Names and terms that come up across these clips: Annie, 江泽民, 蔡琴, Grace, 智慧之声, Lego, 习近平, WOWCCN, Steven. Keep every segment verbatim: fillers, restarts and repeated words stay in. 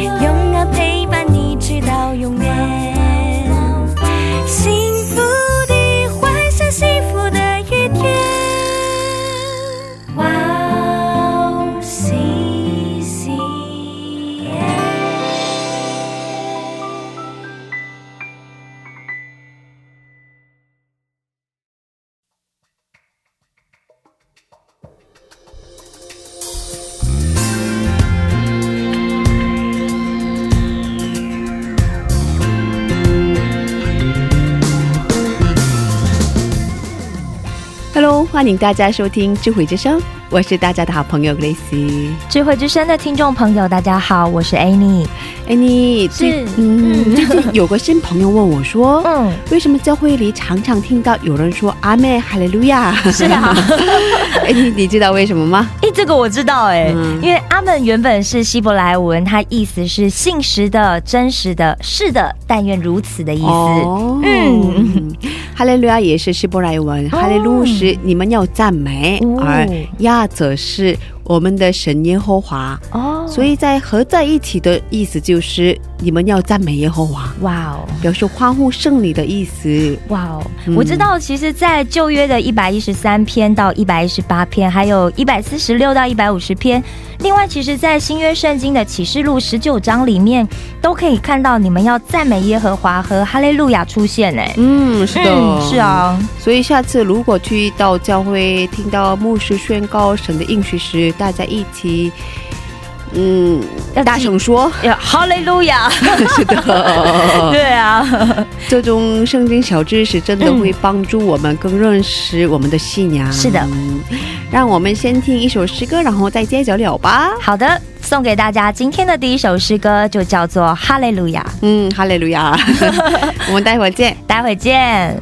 永远陪伴你直到永远欢迎大家收听智慧之声，我是大家的好朋友 Grace。 智慧之声的听众朋友大家好，我是 Annie。 Annie 最近有个新朋友问我说，为什么教会里常常听到有人说阿们、哈利路亚？是啊。 Annie 你知道为什么吗？ 这个我知道耶，因为阿们原本是希伯来文，哈利路是你们要赞美，而亚则是我们的神耶和华，所以在合在一起的意思就是你们要赞美耶和华。哇哦，表示欢呼胜利的意思。哇哦，我知道其实在旧约的一百一十三篇到一百一十八篇，还有一百四十六到一百五十篇， 另外其实在新约圣经的启示录十九章里面都可以看到你们要赞美耶和华和哈利路亚出现。嗯，是的，是啊，所以下次如果去到教会听到牧师宣告神的应许时，大家一起嗯大声说哈利路亚。是的，对啊，这种圣经小知识真的会帮助我们更认识我们的信仰。是的，让我们先听一首诗歌，然后再接着聊吧。好的， 送给大家今天的第一首诗歌就叫做哈利路亚。嗯，哈利路亚。 我们待会儿见。 待会儿见。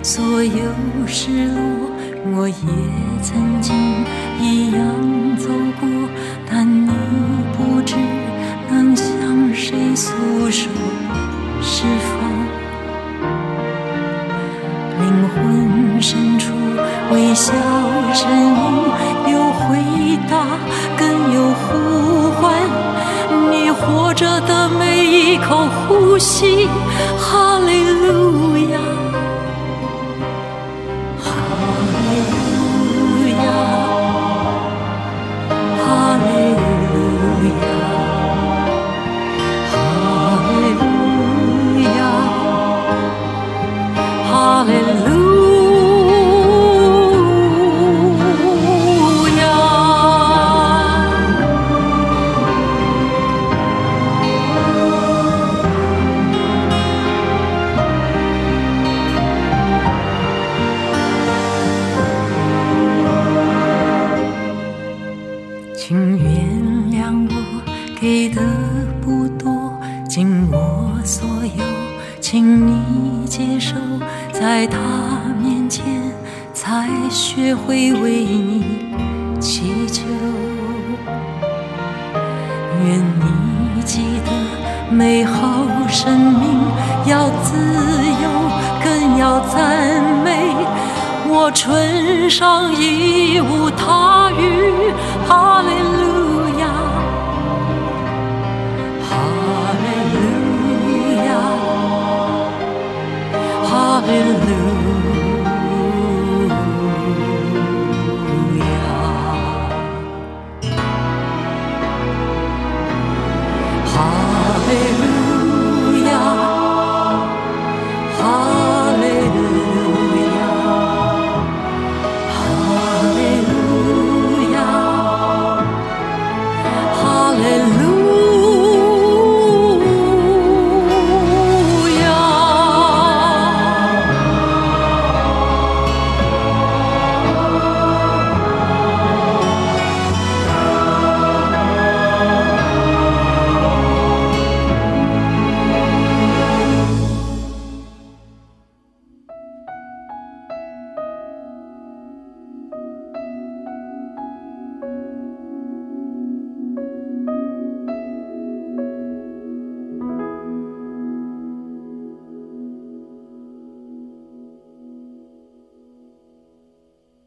所有失落我也曾经一样走过，但你不知能向谁诉说。 오신 할렐루야 할렐루야 할렐루야 할렐루야 할렐루야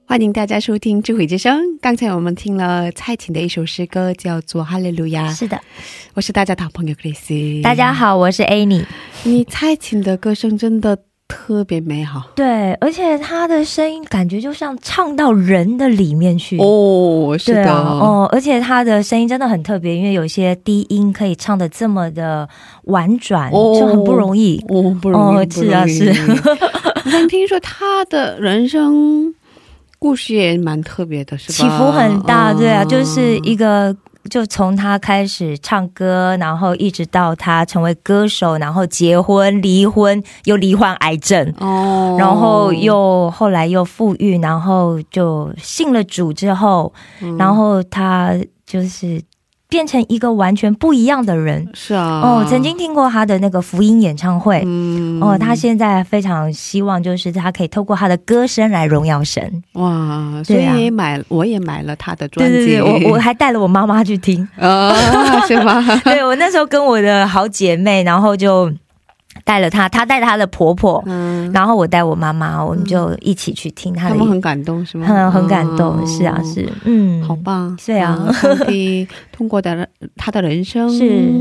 欢迎大家收听智慧之声。刚才我们听了蔡琴的一首诗歌叫做哈利路亚。是的，我是大家好朋友 Grace。 大家好，我是 Annie。 你蔡琴的歌声真的特别美好。对，而且她的声音感觉就像唱到人的里面去。哦，是的，而且她的声音真的很特别，因为有些低音可以唱得这么的婉转，就很不容易。我不知道，是啊，是。我听说她的人生 故事也蛮特别的，是吧？起伏很大，对啊，就是一个就从他开始唱歌，然后一直到他成为歌手，然后结婚、离婚，又罹患癌症，然后又后来又复育，然后就信了主之后，然后他就是 变成一个完全不一样的人。是啊，哦，曾经听过他的那个福音演唱会，哦，他现在非常希望就是他可以透过他的歌声来荣耀神。哇，所以也买我也买了他的专辑，我我还带了我妈妈去听。啊，是吧？对，我那时候跟我的好姐妹，然后就 带了她，她带她的婆婆，然后我带我妈妈，我们就一起去听他们很感动，是吗？很感动，是啊，是，嗯，好棒，对啊，上帝通过他的他的人生是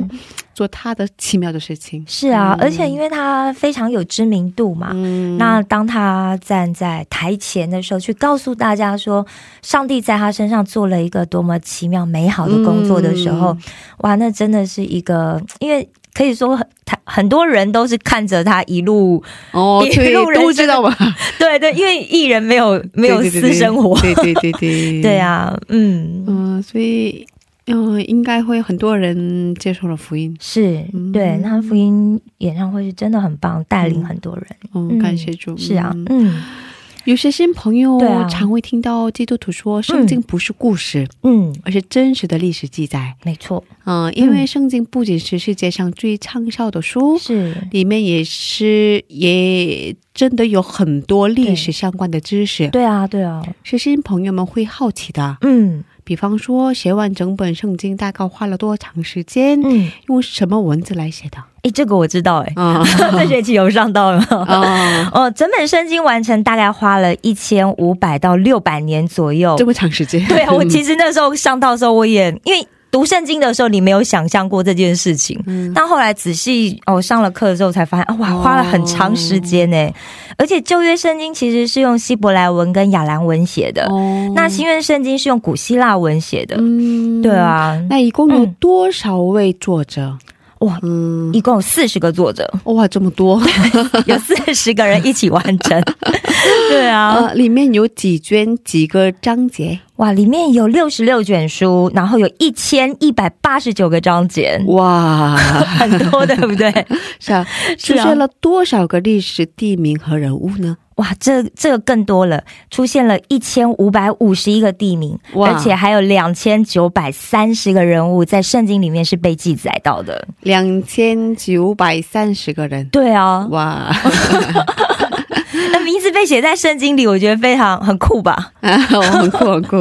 做他的奇妙的事情，是啊，而且因为他非常有知名度嘛，那当他站在台前的时候去告诉大家说上帝在他身上做了一个多么奇妙美好的工作的时候，哇，那真的是一个因为 可以说很多人都是看着他一路一路都知道吗？对对，因为艺人没有没有私生活，对对对对，对啊，嗯嗯，所以 应该会很多人接受了福音。是，对，那福音演唱会是真的很棒，带领很多人。嗯，感谢主。是啊，嗯。 有些新朋友常会听到基督徒说圣经不是故事，嗯，而且真实的历史记载。没错，嗯，因为圣经不仅是世界上最畅销的书，是，里面也是也真的有很多历史相关的知识。对啊对啊，是新朋友们会好奇的。嗯， 比方说写完整本圣经大概花了多长时间？用什么文字来写的？诶，这个我知道。诶，这学期有上到了。哦，整本圣经完成大概花了一千五百到六百年左右。这么长时间？对啊，我其实那时候上到的时候我也因为读圣经的时候你没有想象过这件事情，嗯，但后来仔细哦上了课的时候才发现，啊，哇，花了很长时间耶，哦，而且旧约圣经其实是用希伯来文跟亚兰文写的，哦，那新约圣经是用古希腊文写的，嗯，对啊。那一共有多少位作者？嗯，哇，嗯，一共有四十个作者。哇，这么多。有四十个人一起完成。对啊，呃、里面有几卷几个章节？哇，里面有六十六卷书，然后有一千一百八十九个章节。哇，很多对不对？是啊，出现了多少个历史地名和人物呢？哇，这这个更多了，出现了一千五百五十一个地名，而且还有两千九百三十个人物在圣经里面是被记载到的。两千九百三十个人。对啊。哇。那名字被写在圣经里，我觉得非常很酷吧？啊，很酷很酷。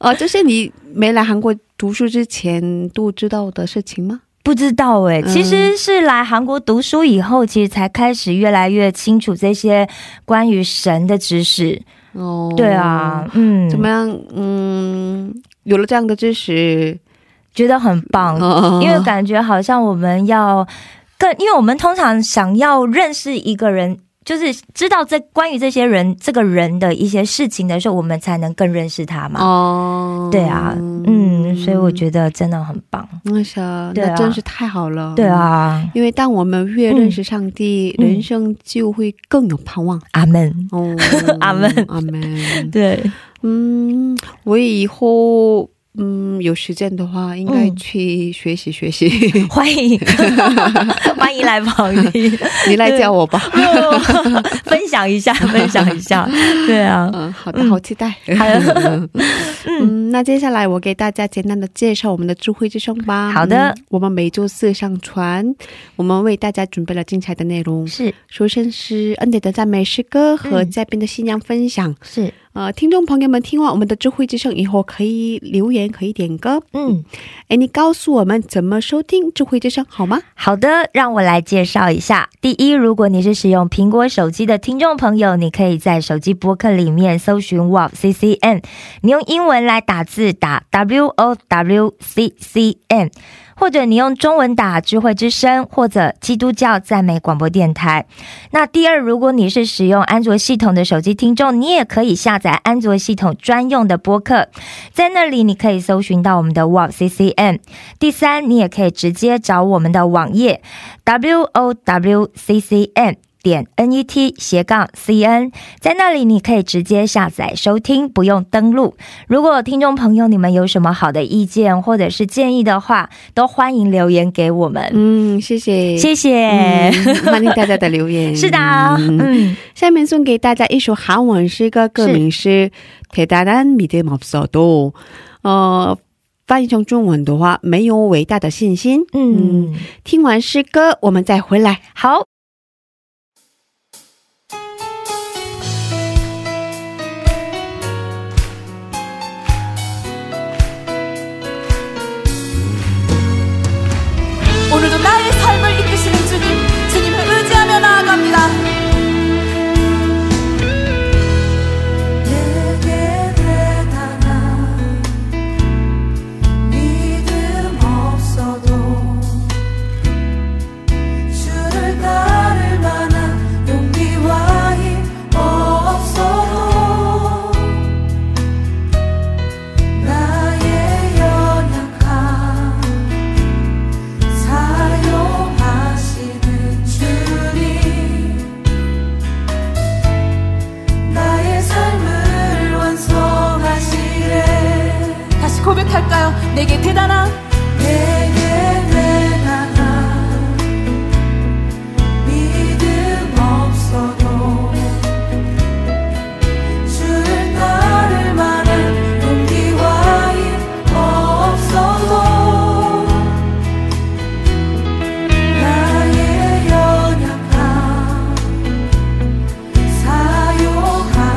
哦，这是你没来韩国读书之前都知道的事情吗？不知道哎，其实是来韩国读书以后，其实才开始越来越清楚这些关于神的知识。哦，对啊，嗯，怎么样？嗯，有了这样的知识，觉得很棒，哦，因为感觉好像我们要更，因为我们通常想要认识一个人。就是知道这关于这些人这个人的一些事情的时候，我们才能更认识他嘛。哦，对啊，嗯，所以我觉得真的很棒。那是啊，那真是太好了。对啊，因为当我们越认识上帝，嗯，人生就会更有盼望。阿们，哦，阿们，阿们。对，嗯，我以后。嗯，有时间的话应该去学习学习，嗯，欢迎欢迎来访你你来教我吧分享一下分享一下对啊，嗯，好的，好期待。 嗯， 嗯，那接下来我给大家简单的介绍我们的智慧之声吧。好的，嗯，我们每周四上传，我们为大家准备了精彩的内容，是首先是恩典的赞美诗歌和嘉宾的信仰分享，嗯，是呃，听众朋友们听完我们的智慧之声以后可以留言可以点歌。 Annie 告诉我们怎么收听智慧之声好吗？好的，让我来介绍一下。 第一，如果你是使用苹果手机的听众朋友，你可以在手机播客里面搜寻 W O W C C N， 你用英文来打字打 W O W C C N， 或者你用中文打智慧之声或者基督教赞美广播电台。 那第二，如果你是使用安卓系统的手机听众，你也可以下载安卓系统专用的播客， 在那里你可以搜寻到我们的 W O W C C N。 第三，你也可以直接找我们的网页 W O W C C N点 net斜杠 C N， 在那里你可以直接下载收听，不用登录。 如果听众朋友你们有什么好的意见或者是建议的话，都欢迎留言给我们。嗯，谢谢谢谢，欢迎大家的留言。 是的。下面送给大家一首韩文诗歌，歌名是 대단한 믿음 없어도， 呃 翻译成中文的话， 没有伟大的信心。 嗯， 听完诗歌我们再回来。 好。 오늘도 나의 삶을 이끄시는 주님, 주님을 의지하며 나아갑니다. 내게 대단한 믿음 없어도 주를 따를 만한 용기와 힘 없어도 나의 연약함 사용하시는 주님, 나의 삶을 완성하시네. 다시 고백할까요? 내게 대단한 내게 대단한 믿음 없어도 주를 따를 만한 용기와 힘 없어도 나의 연약함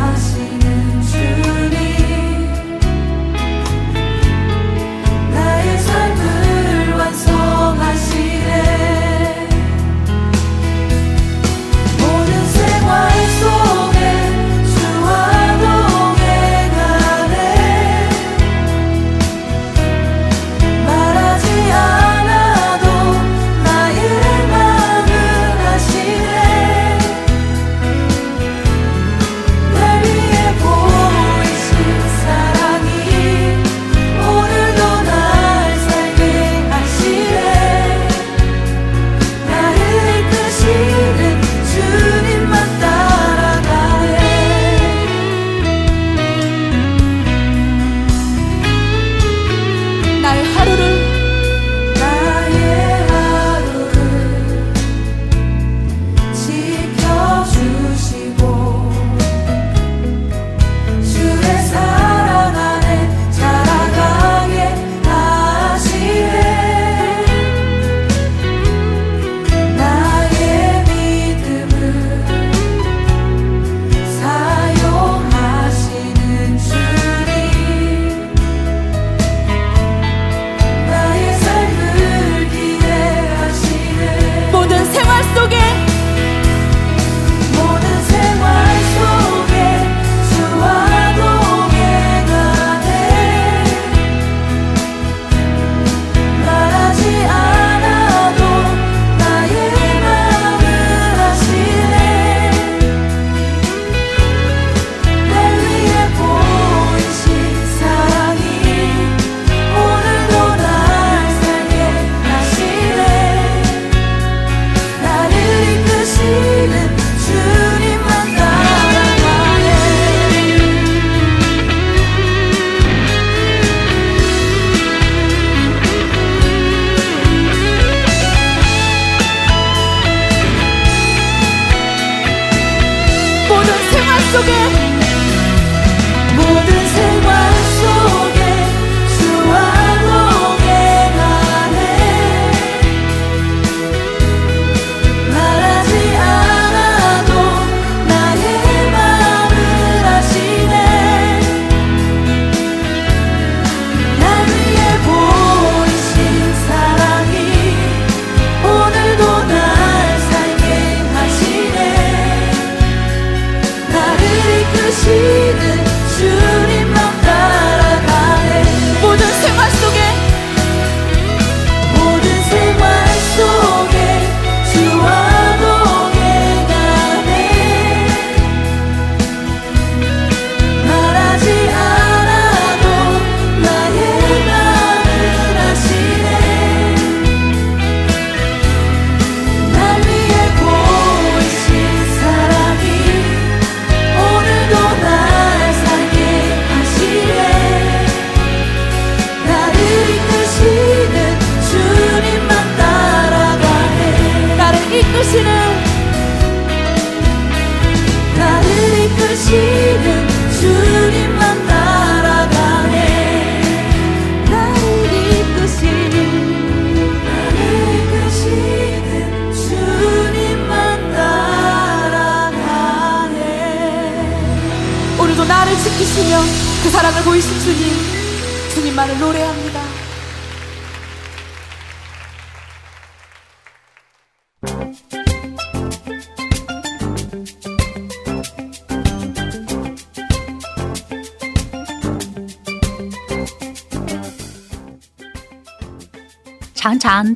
사용하시는 주님, 나의 삶 그리스도 주님, 주님만을 노래합니다.常常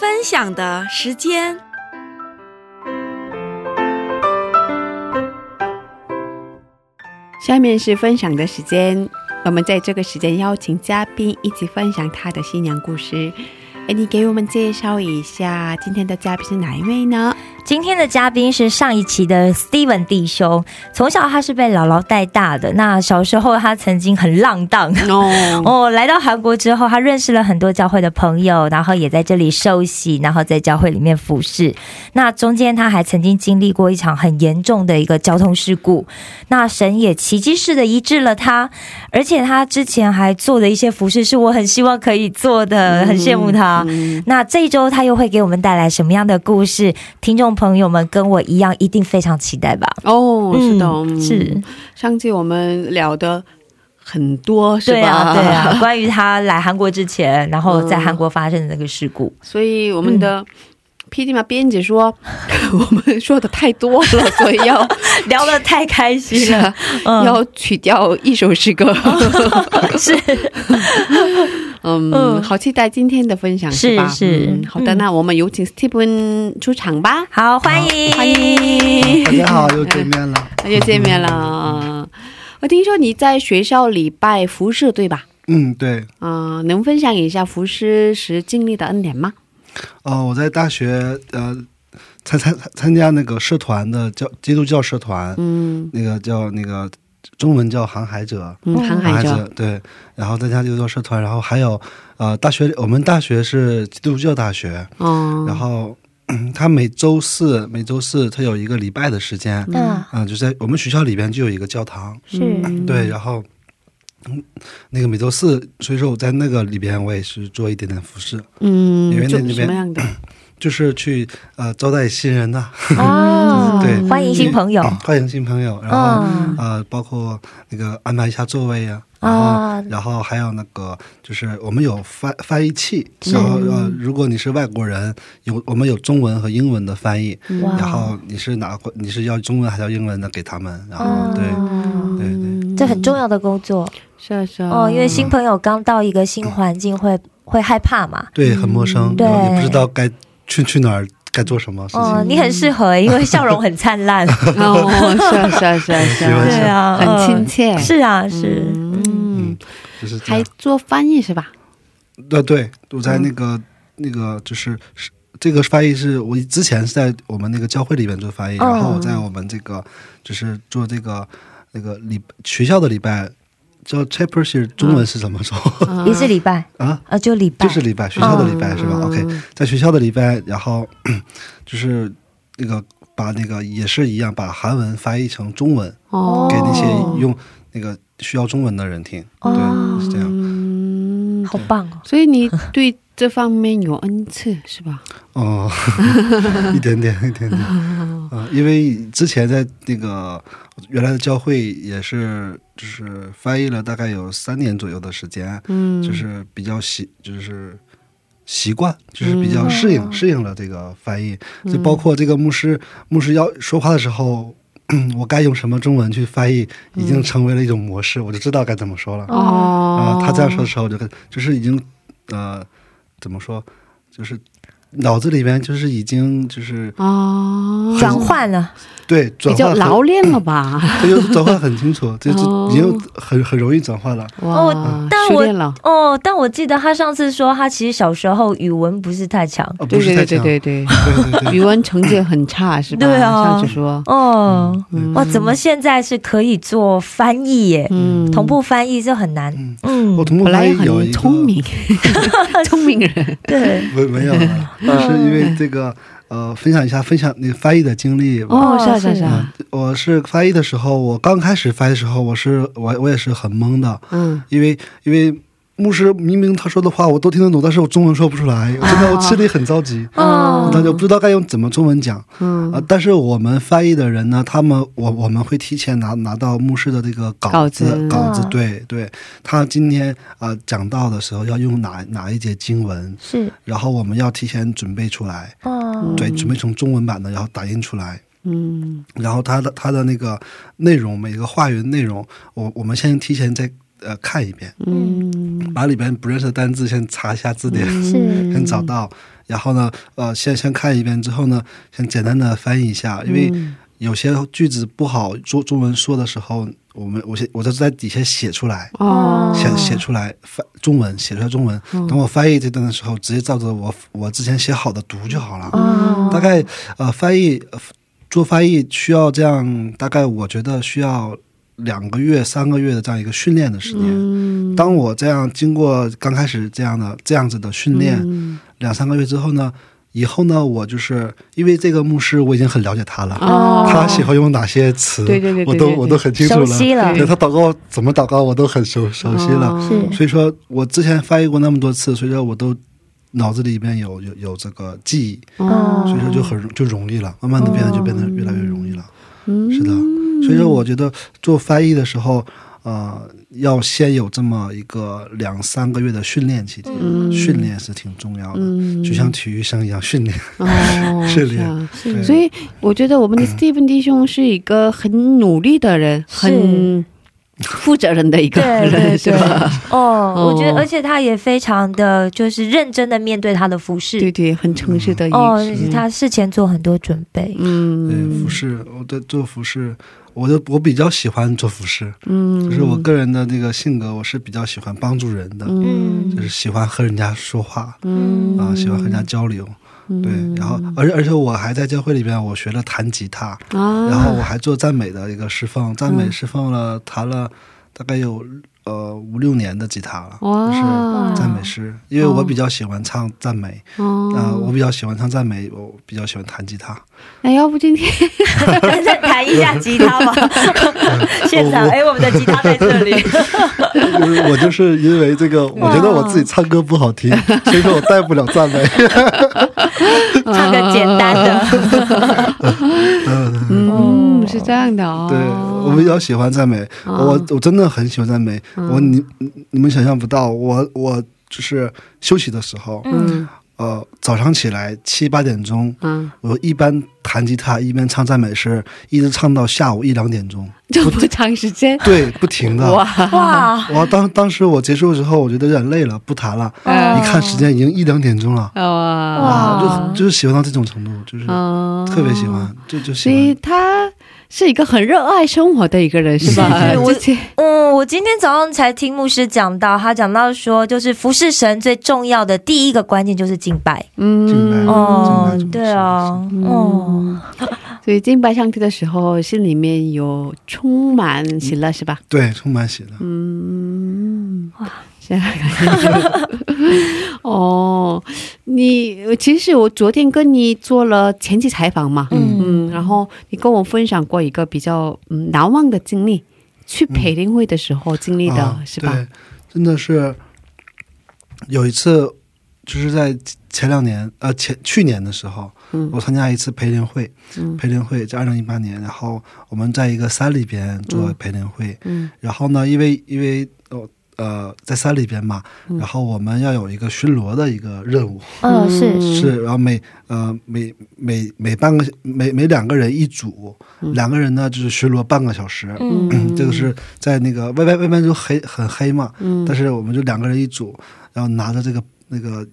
分享的时间，下面是分享的时间。我们在这个时间邀请嘉宾一起分享他的新娘故事。 你给我们介绍一下今天的嘉宾是哪一位呢？ 今天的嘉宾是上一期的 Steven 弟兄。 从小他是被姥姥带大的，那小时候他曾经很浪荡，来到韩国之后他认识了很多教会的朋友，然后也在这里受洗，然后在教会里面服侍。那中间他还曾经经历过一场很严重的一个交通事故，那神也奇迹式的医治了他，而且他之前还做了一些服侍是我很羡慕他。 那这周他又会给我们带来什么样的故事？听众朋友们跟我一样一定非常期待吧。哦，是的，是上次我们聊的很多是吧？对啊对啊，关于他来韩国之前然后在韩国发生的这个事故，所以我们的 피디마编辑说我们说的太多了，所以要聊得太开心了，要取掉一首诗歌。是嗯，好期待今天的分享是吧？好的，那我们有请 Steven 出场吧。好，欢迎大家好，又见面了，又见面了。我听说你在学校礼拜服侍对吧？嗯，对。能分享一下服侍时经历的恩典吗？ 哦，我在大学呃参参参加那个社团的叫基督教社团，嗯，那个叫那个中文叫航海者，航海者对，然后参加基督教社团，然后还有呃大学我们大学是基督教大学，哦，然后 他每周四每周四他有一个礼拜的时间，嗯，就在我们学校里边就有一个教堂，是对，然后 那个每周四所以说我在那个里边我也是做一点点服饰。嗯，因为那里边就是去呃招待新人的啊，对，欢迎新朋友，欢迎新朋友，然后呃包括那个安排一下座位啊，然后还有那个就是我们有翻翻译器，然后如果你是外国人有我们有中文和英文的翻译，然后你是拿你是要中文还是要英文的给他们，对对对， 这很重要的工作。是啊，因为新朋友刚到一个新环境会会害怕嘛，对，很陌生，对，也不知道该去去哪儿该做什么事情。哦，你很适合，因为笑容很灿烂。哦，是啊是啊是啊，很亲切。是啊是，还做翻译是吧？对对，我在那个那个就是 这个翻译是我之前是在我们那个教会里边做翻译，然后在我们这个就是做这个那个学校的礼拜叫 chapter 中文是怎么说？也是礼拜啊，就礼拜，就是礼拜学校的礼拜是吧？ OK， 在学校的礼拜，然后就是那个把那个也是一样把韩文翻译成中文给那些用那个需要中文的人听，对，是这样。好棒哦！所以你对这方面有恩赐是吧？哦，一点点一点点，因为之前在那个原来的教会也是就是翻译了大概有三年左右的时间，就是比较习就是 习惯，就是比较适应适应了这个翻译，就包括这个牧师牧师要说话的时候，我该用什么中文去翻译已经成为了一种模式，我就知道该怎么说了。哦，他这样说的时候就就是已经很很容易转化了。哦，到我到我记得他上次说他其实小时候语文不是太强，对对对对对，语文成绩很差是吧？像就说哦，我怎么现在是可以做翻译？同步翻译是很难。嗯，我本来有聪明，聪明人。对，没有，是因为这个。 呃分享一下分享那翻译的经历。哦，是是是，我是翻译的时候我刚开始翻译的时候我是我我也是很懵的，嗯，因为因为牧师明明他说的话我都听得懂，但是我从中文说不出来，我真的我吃力很着急，嗯，那就不知道该用怎么中文讲啊，但是我们翻译的人呢，他们我我们会提前拿拿到牧师的这个稿子稿子对对，他今天啊讲到的时候要用哪哪一节经文，是，然后我们要提前准备出来， 对，准备从中文版的然后打印出来，然后他的他的那个内容每个话语内容我我们先提前再呃看一遍，把里边不认识的单字先查一下字典先找到，然后呢呃先先看一遍之后呢先简单的翻译一下，因为有些句子不好中中文说的时候 我我在底下写出来，写出来中文写出来中文，等我翻译这段的时候直接照着我我之前写好的读就好了。大概呃翻译做翻译需要这样大概我觉得需要 两个月三个月的这样一个训练的时间。当我这样经过刚开始这样的这样子的训练两三个月之后呢， 以后呢我就是因为这个牧师我已经很了解他了，他喜欢用哪些词我都我都很清楚了，他祷告怎么祷告我都很熟熟悉了，所以说我之前翻译过那么多次，所以说我都脑子里面有有这个记忆，所以说就很就容易了，慢慢的变得就变得越来越容易了。是的，所以说我觉得做翻译的时候 呃要先有这么一个两三个月的训练期间，训练是挺重要的，就像体育生一样训练训练。所以我觉得我们的 Steven 弟兄是一个很努力的人，很 负责任的一个人，是吧？哦，我觉得而且他也非常的就是认真的面对他的服饰。对对，很诚实的一个人。哦，他事前做很多准备。嗯，服饰，我都我比较喜欢做服饰，就是我个人的那个性格我是比较喜欢帮助人的，就是喜欢和人家说话啊，喜欢和人家交流。 对，然后而而且我还在教会里边我学了弹吉他，然后我还做赞美的一个侍奉赞美侍奉了弹了大概有呃五六年的吉他了，哇赞美诗。因为我比较喜欢唱赞美，我比较喜欢弹吉他。那要不今天弹弹弹一下吉他吧，现场哎我们的吉他在这里。我就是因为这个我觉得我自己唱歌不好听，所以说我带不了赞美。 唱歌简单的，对，我比较喜欢赞美。我我真的很喜欢赞美，我我真的很喜欢赞美。我你你们想象不到，我我就是休息的时候，嗯，呃，早上起来七八点钟，我一般弹吉他一边唱赞美诗，一直唱到下午一两点钟。这么长时间？对，不停的哇哇！我当当时我结束之后，我觉得有点累了，不弹了，一看时间已经一两点钟了，哇，就就喜欢到这种程度，就是特别喜欢，就就所以他 是一个很热爱生活的一个人，是吧？我今哦，对啊，对啊，所以他是一个很热爱生活的一个人，是吧？我今哦，对啊，哦，所以敬拜上帝的时候心里面有充满喜乐，是吧？对，充满喜乐。嗯，哇，现在哦，你我其实我昨天跟你做了前期采访嘛，嗯，然后你跟我分享过一个比较难忘的经历，去培灵会的时候经历的，是吧？对，真的是有一次。就是在前两年啊、呃，前去年的时候，嗯，我参加一次培林会，嗯，培林会在二零一八年，然后我们在一个山里边做培林会，嗯，然后呢，因为因为呃呃在山里边嘛，然后我们要有一个巡逻的一个任务，嗯，是是，然后每呃每每每半个每每两个人一组，嗯，两个人呢就是巡逻半个小时，嗯，嗯这个是在那个外边外边就黑很黑嘛，嗯，但是我们就两个人一组，然后拿着这个。那个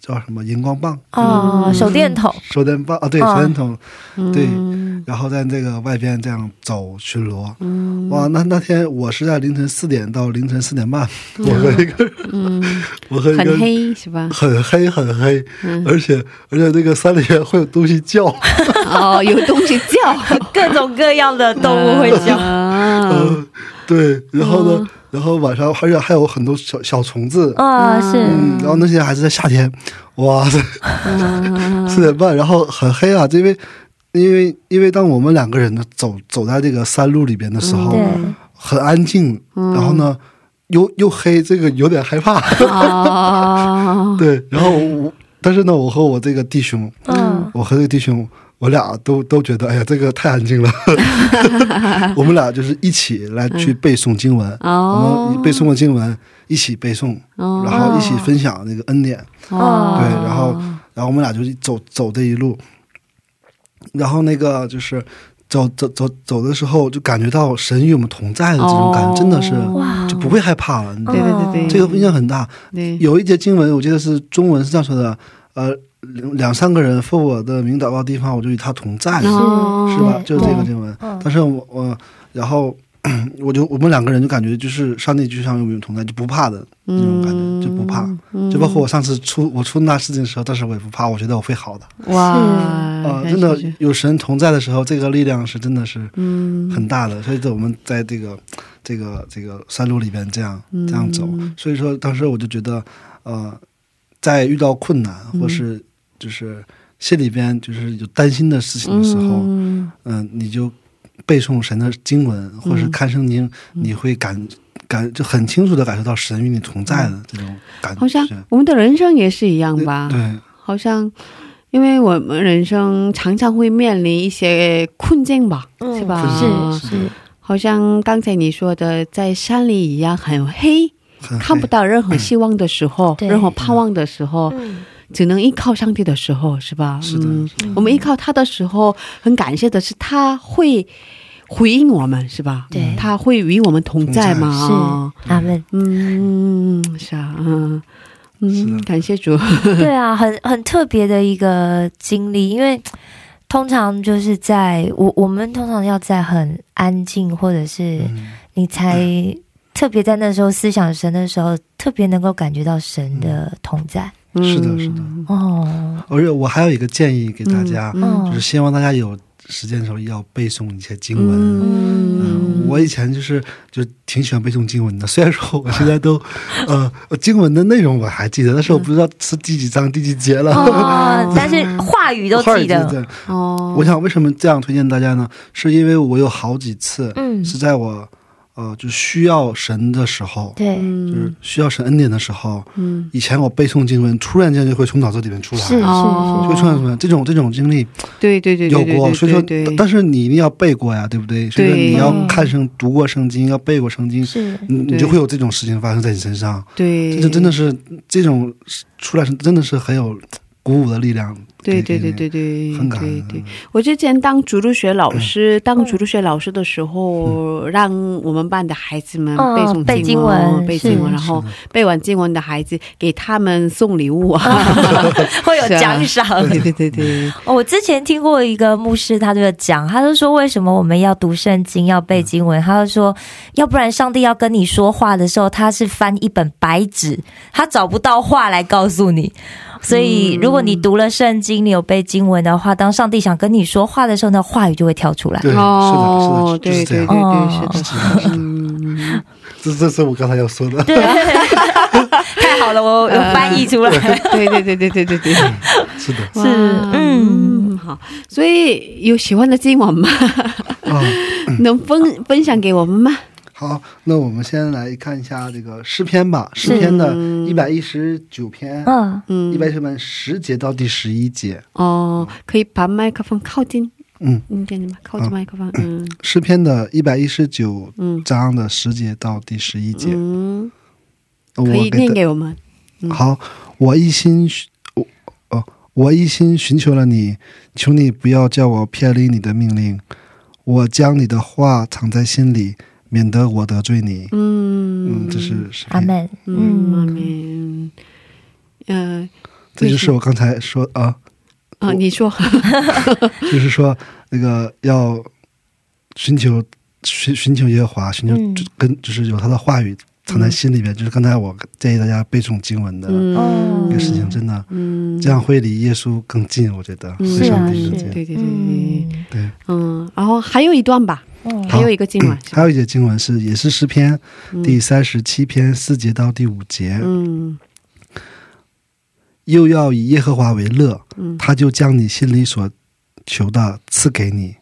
叫什么荧光棒啊、哦，手电筒，手电棒啊，对，手电筒，哦、对、嗯，然后在这个外边这样走巡逻，嗯、哇，那那天我是在凌晨四点到凌晨四点半，嗯、我和一个，嗯、我和一个很黑是吧？很黑很黑，嗯、而且而且那个山里面会有东西叫，哦，有东西叫，各种各样的动物会叫，嗯嗯、对，然后呢？嗯然后晚上而且还有很多小小虫子啊、哦、是、嗯、然后那些还是在夏天哇塞四点半然后很黑啊因为因为因为当我们两个人走走在这个山路里边的时候、嗯、很安静、嗯、然后呢又又黑这个有点害怕、哦、对然后我但是呢我和我这个弟兄、嗯、我和这个弟兄我俩都都觉得，哎呀，这个太安静了。我们俩就是一起来去背诵经文，嗯哦、我们背诵过经文，一起背诵、哦，然后一起分享那个恩典。哦、对，然后然后我们俩就走走这一路，然后那个就是走走走走的时候，就感觉到神与我们同在的这种感觉，哦、真的是就不会害怕了。对对对对，这个印象很大。有一节经文，我记得是中文是这样说的，呃。两三个人奉我的名祷告地方，我就与他同在，哦、是吧？就是这个经文。但是我我然后我就我们两个人就感觉就是上帝就像与我们同在，就不怕的那种感觉，嗯、就不怕、嗯。就包括我上次出我出那事情的时候，但是我也不怕，我觉得我会好的。哇，啊、呃，真的有神同在的时候，这个力量是真的是很大的。嗯、所以，我们在这个这个这个山路里边这样这样走，所以说当时我就觉得，呃，在遇到困难或是就是心里边就是有担心的事情的时候，嗯，呃、你就背诵神的经文，或者是看圣经，嗯、你会感感就很清楚的感受到神与你同在的这种感觉。好像我们的人生也是一样吧？对，好像因为我们人生常常会面临一些困境吧，嗯、是吧？是是，好像刚才你说的，在山里一样很黑，很黑看不到任何希望的时候，嗯、任何盼望的时候。嗯只能依靠上帝的时候，是吧？是的。嗯、我们依靠他的时候，很感谢的是他会回应我们，是吧？对，他会与我们同在嘛？是，阿们。嗯，是啊，嗯，嗯，感谢主。对啊，很很特别的一个经历，因为通常就是在我我们通常要在很安静，或者是你才、嗯、特别在那时候思想神的时候，特别能够感觉到神的同在。是的，是的，哦，而且我还有一个建议给大家，嗯、就是希望大家有时间的时候要背诵一些经文。嗯，嗯我以前就是就挺喜欢背诵经文的，虽然说我现在都呃经文的内容我还记得，但是我不知道是第几章、嗯、第几节了。哦，但是话语都记得。哦，我想为什么这样推荐大家呢？是因为我有好几次，嗯，是在我。呃，就需要神的时候，对，就是需要神恩典的时候，嗯，以前我背诵经文，突然间就会从脑子里面出来，是是，会突然出来，这种这种经历，对对对，有过，所以说，但是你一定要背过呀，对不对？所以说你要看圣，读过圣经，要背过圣经，是，你就会有这种事情发生在你身上，对，这真的是这种出来是真的是很有鼓舞的力量。对对对对对，很感恩。对对，我之前当主日学老师，嗯、当主日学老师的时候、嗯，让我们班的孩子们背诵、嗯、背经文，背经文，然后背完经文的孩子给他们送礼物啊，会有奖赏。对对对对。我之前听过一个牧师，他就讲，他就说为什么我们要读圣经，要背经文？嗯、他就说，要不然上帝要跟你说话的时候，他是翻一本白纸，他找不到话来告诉你。所以，如果你读了圣经，你有背经文的话，当上帝想跟你说话的时候，那话语就会跳出来。对，是的，对对对对，是的。这这是我刚才要说的。太好了，我翻译出来。对对对对对对对，是的，是嗯好。所以有喜欢的经文吗？能分分享给我们吗？好，那我们先来看一下这个诗篇吧，诗篇的一百一十九篇，一百一十九篇，一百一十九篇十节到第十一节。哦，可以把麦克风靠近 嗯，念你吧，靠近麦克风。嗯，诗篇的一百一十九章的十节到第十一节。我给你给我们。好，我一心我一心寻求了你，求你不要叫我偏离你的命令，我将你的话藏在心里，免得我得罪你。嗯，这是阿们。嗯，阿们。嗯，这就是诗篇。这就是我刚才说啊。 啊，你说，就是说那个要寻求寻求耶和华，寻求跟就是有他的话语藏在心里边，就是刚才我这一大家背诵经文的，这个事情真的这样会离耶稣更近，我觉得是这样的一个经文。对，嗯，然后还有一段吧，还有一个经文是也是诗篇第三十七篇四节到第五节。嗯， 又要以耶和华为乐，他就将你心里所求的赐给你。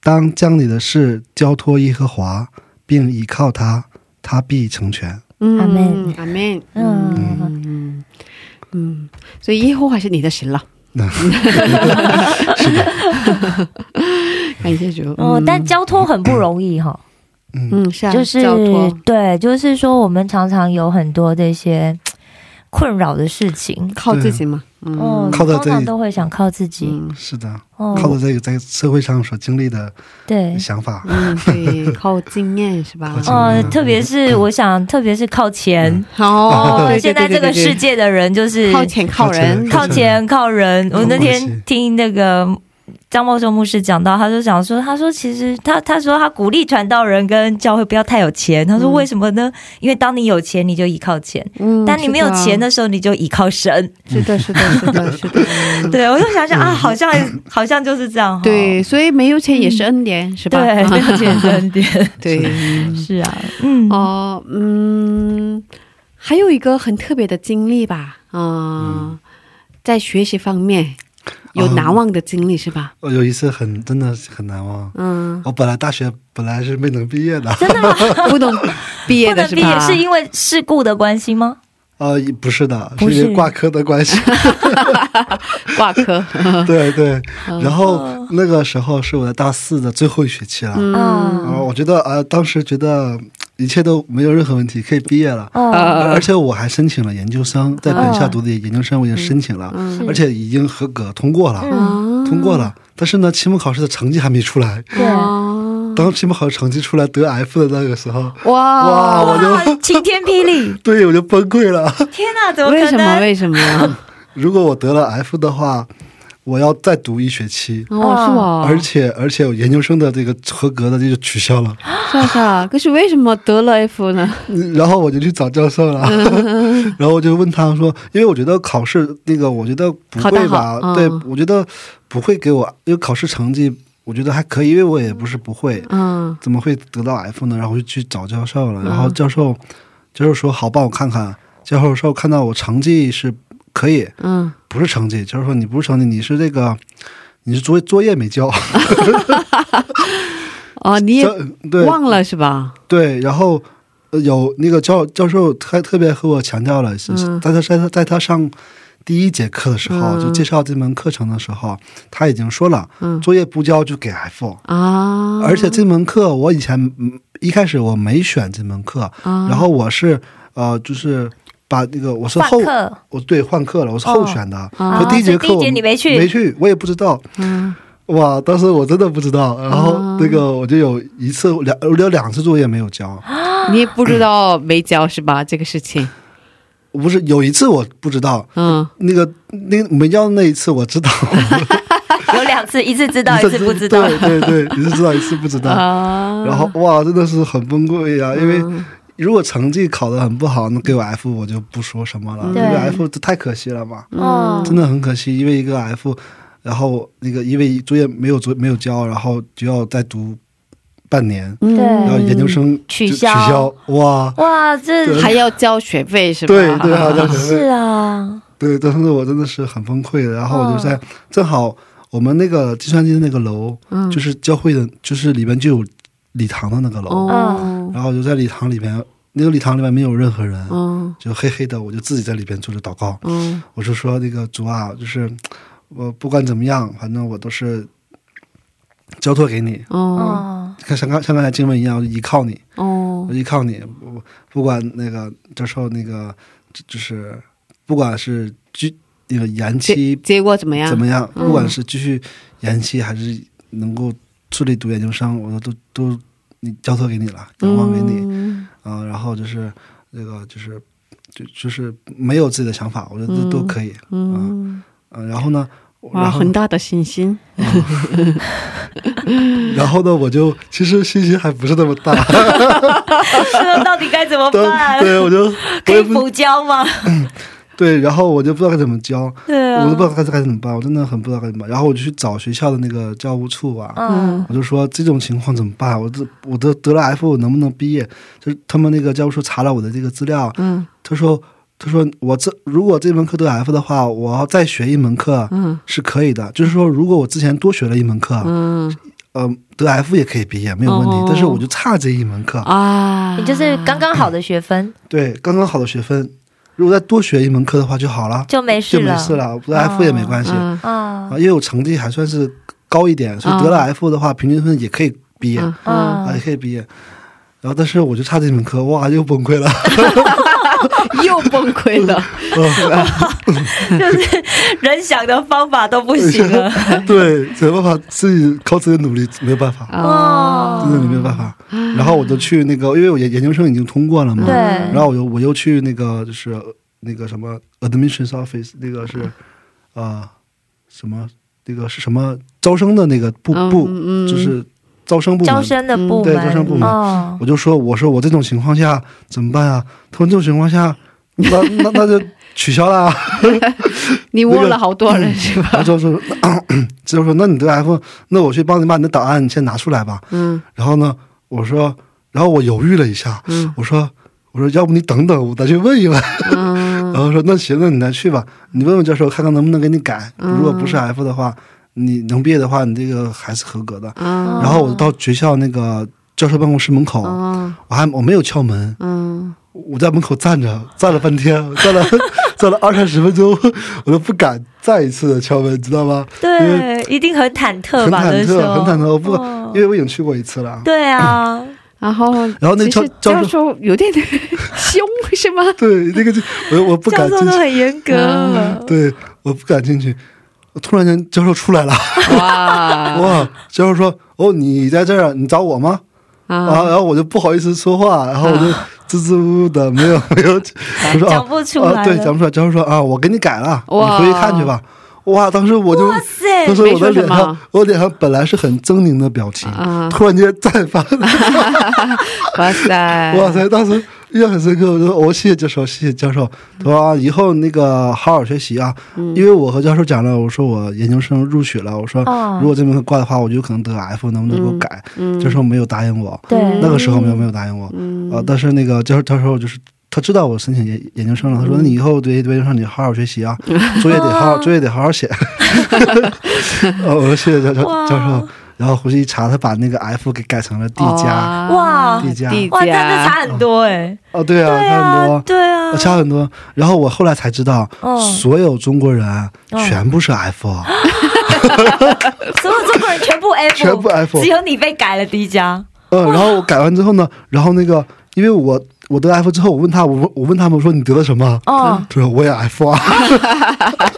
当将你的事交托耶和华，并倚靠他，他必成全。阿们，阿们。嗯，所以耶和华是你的神了。 是的，感谢主。但交托很不容易哈。嗯，是啊，就是对，就是说我们常常有很多这些 困扰的事情，靠自己嘛，靠着自己，是的，靠着这个在社会上所经历的想法。特别是我想，特别是靠钱。哦，现在这个世界的人就是靠钱靠人靠钱靠人。我那天听那个 张教授牧师讲到，他就讲说，他说其实他他说他鼓励传道人跟教会不要太有钱，他说为什么呢？因为当你有钱你就依靠钱，但你没有钱的时候你就依靠神。是的是的是的。对，我就想想啊，好像好像就是这样。对，所以没有钱也是恩典是吧？对，没有钱也是恩典。对，是啊。嗯，哦，嗯，还有一个很特别的经历吧，嗯，在学习方面 有难忘的经历是吧？有一次很真的很难忘。嗯，我本来大学本来是没能毕业的。真的吗？不懂毕业的是吧？不能毕业是因为事故的关系吗？呃，不是的，是因为挂科的关系。挂科。对对。然后那个时候是我大四的最后一学期了。嗯，我觉得啊，当时觉得 一切都没有任何问题，可以毕业了，而且我还申请了研究生，在本校读的研究生我也申请了，而且已经合格通过了，通过了。但是呢，期末考试的成绩还没出来，当期末考试成绩出来得癌复的那个时候，哇，我就晴天霹雳。对，我就崩溃了。天哪，怎么可能？如果我得了癌复的话， 我要再读医学期，而且而且我研究生的这个合格的就取消了。是啊，可是为什么得了 F 呢？然后我就去找教授了，然后我就问他说，因为我觉得考试那个我觉得不会吧，对，我觉得不会给我，因为考试成绩 我觉得还可以，因为我也不是不会，怎么会得到 F 呢？然后我就去找教授了，然后教授教授说好，帮我看看。教授说看到我成绩是 可以，嗯，不是成绩，就是说你不是成绩，你是这个，你是作业作业没交。哦，你也忘了是吧？对，然后有那个教教授特特别和我强调了，在他在他上第一节课的时候，就介绍这门课程的时候，他已经说了，作业不交就给 F。 啊，而且这门课我以前一开始我没选这门课，然后我是呃就是。 把那个我是后，我对换课了，我是后选的，所以第一节课我没去，没去，我也不知道。哇，当时我真的不知道。然后那个我就有一次两有两次作业没有交，你也不知道没交是吧？这个事情。 不是有一次我不知道，那个那没交那一次我知道，有两次，一次知道一次不知道。对对对，一次知道一次不知道。然后哇，真的是很崩溃呀，因为 如果成绩考得很不好，那给我 F 我就不说什么了，因为F太可惜了嘛，真的很可惜，因为一个 F， 然后那个因为作业没有没有交，然后就要再读 半年，要研究生取消。哇哇，这还要交学费是吧？对对，还要交学费。是啊，对，当时我真的是很崩溃的。然后我就在正好我们那个计算机那个楼，就是教会的，就是里面就有 教会的那个礼堂的那个楼、哦、然后我就在礼堂里边，那个礼堂里面没有任何人、哦、就黑黑的，我就自己在里边坐着祷告、哦、我就说那个主啊，就是我不管怎么样，反正我都是交托给你、哦嗯、像刚才经文一样，我就依靠你、哦、我依靠你，我不管那个这时候那个就是不管是继那个延期结果怎么样怎么样、嗯、不管是继续延期还是能够顺利读研究生，我都都你交托给你了，仰望给你啊、嗯呃，然后就是那个就是就就是没有自己的想法，我觉得都可以啊、嗯呃呃、然后呢哇，很大的信心、嗯、然后呢我就其实信心还不是那么大那到底该怎么办？ 对, 对我就可以补交吗？对，然后我就不知道该怎么教、啊、我都不知道该该怎么办，我真的很不知道该怎么办。然后我就去找学校的那个教务处啊、嗯、我就说这种情况怎么办，我这我得得了 F 我能不能毕业，就是他们那个教务处查了我的这个资料，嗯，他说他说我这如果这门课得 F 的话，我要再学一门课是可以的、嗯、就是说如果我之前多学了一门课，嗯呃，得 F 也可以毕业没有问题、哦、但是我就差这一门课啊，也就是刚刚好的学分、嗯、对，刚刚好的学分，如果再多学一门课的话就好了，就没事了，就没事了，不得 F 也没关系、嗯嗯、啊，因为我成绩还算是高一点、嗯、所以得了 F 的话平均分也可以毕业、嗯嗯、啊，也可以毕业。然后但是我就差这门课，哇，又崩溃了又崩溃了就是人想的方法都不行了对，没办法，自己靠自己的努力没有办法、哦、真的没有办法。然后我就去那个，因为我研究生已经通过了嘛，对，然后我又我又去那个就是那个什么 admissions office， 那个是啊、呃、什么那个是什么招生的那个部部、嗯嗯、就是招生部门，招生的部门，对，招生部门、哦、我就说我说我这种情况下怎么办啊？他说这种情况下那那那就取消了、啊、你问了好多人是吧？他就说就说那你的 F， 那我去帮你把你的档案你先拿出来吧。嗯，然后呢我说，然后我犹豫了一下、嗯、我说我说要不你等等我再去问一问、嗯、然后说那行，那你再去吧，你问问教授看看能不能给你改、嗯、如果不是 F 的话，你能毕业的话你这个还是合格的、嗯、然后我到学校那个教授办公室门口、嗯、我还我没有敲门、嗯、我在门口站着站了半天，站了站了二三十分钟我都不敢再一次的敲门，知道吗？对，一定很忐忑吧，很忐忑很忐忑，我不、哦、因为我已经去过一次了。对啊、嗯，然后然后那教教授有点凶是吗？对，那个我我不敢进去，教授都很严格、嗯、对，我不敢进去。突然间教授出来了，哇哇！教授说：“哦，你在这儿，你找我吗？”啊，然后我就不好意思说话，然后我就支支吾吾的，没有没有，我说讲不出来、啊，对，讲不出来。教授说：“啊，我给你改了，你回去看去吧。”哇！当时我就，当时我的脸上，我脸上本来是很狰狞的表情，啊、突然间绽放。哇塞！哇塞！当时印象很深刻，我说：“我、哦、谢谢教授，谢谢教授。”他说：“以后那个好好学习啊、嗯，因为我和教授讲了，我说我研究生入学了，我说如果这门课挂的话，我就可能得 F， 能不能给我改？”嗯嗯、教授没有答应我，对，那个时候没有没有答应我，嗯、呃，但是那个教授教授就是。他知道我申请研研究生了，他说：“你以后对研究生你好好学习啊，作业得好好，作业得好好写。哦”我说：“谢谢教教授。”然后回去一查，他把那个 F 给改成了 D 加，哇 ，D 加，哇，真的差很多哎！哦，对啊，差很多，对啊，差很多。然后我后来才知道，哦、所有中国人全部是 F。哦所有中国人全部 F， 全部 F， 只有你被改了 D 加。嗯，然后我改完之后呢，然后那个因为我。我得 F 之后，我问他，我我问他们说你得了什么？哦，他说我也 F 啊，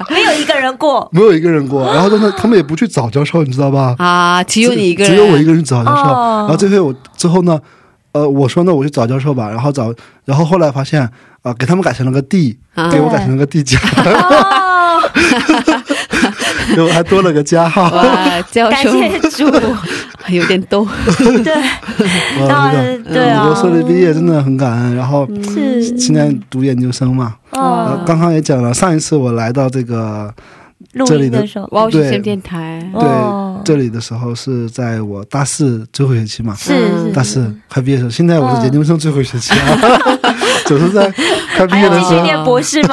没有一个人过，没有一个人过。然后他们他们也不去找教授，你知道吧？啊，只有你一个人，只有我一个人找教授。哦、然后这回我之后呢，呃，我说那我去找教授吧。然后找，然后后来发现啊、呃，给他们改成了个 D，、啊、给我改成了个 D 加。哦我还多了个加号，教授感谢主，有点逗对对啊，我顺利毕业真的很感恩。然后现在读研究生嘛、哦、刚刚也讲了，上一次我来到这个这里的时候，W O W C C N电台，对、哦、这里的时候是在我大四最后学期嘛，是是大四快毕业的时候，现在我是研究生最后学期啊、哦、总是在快毕业的时候还有念博士吗？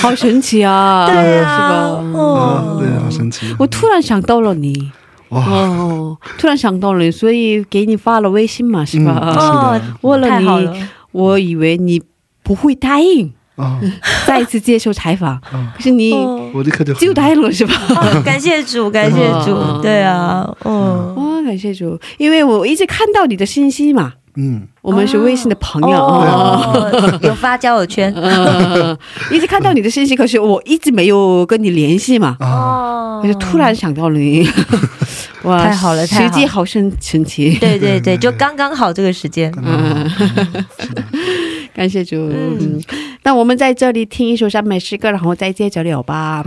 好神奇啊，对啊，是吧？哦、嗯，对，好神奇。我突然想到了你，突然想到了，所以给你发了微信嘛，是吧？哦，为了你，我以为你不会答应。 再直接说采访，可是你我就感谢主，感谢主，对啊，哦，感谢主，因为我一直看到你的信息嘛，嗯，我们是微信的朋友，有发加我圈，一直看到你的信息，可是我一直没有跟你联系嘛，啊，我就突然想到你，哇，太好了，太好了，时机好神神奇，对对对，就刚刚好这个时间，嗯。 感谢主，那我们在这里听一首赞美诗歌，然后再接着聊吧。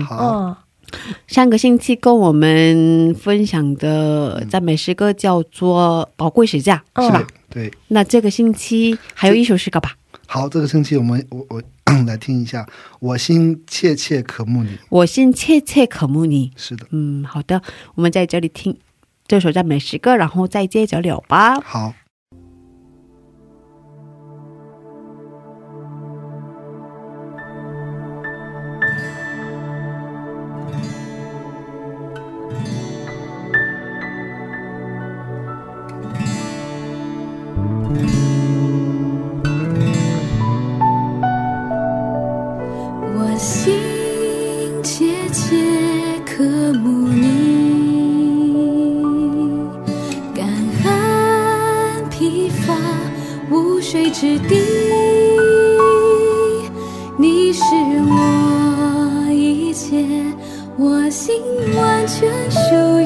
上个星期跟我们分享的赞美诗歌叫做宝贵十架，是吧？对，那这个星期还有一首是干嘛？好，这个星期我们我我来听一下，我心切切渴慕你，我心切切渴慕你，是的，嗯，好的，我们在这里听这首赞美诗歌，然后再接着聊吧。好。 我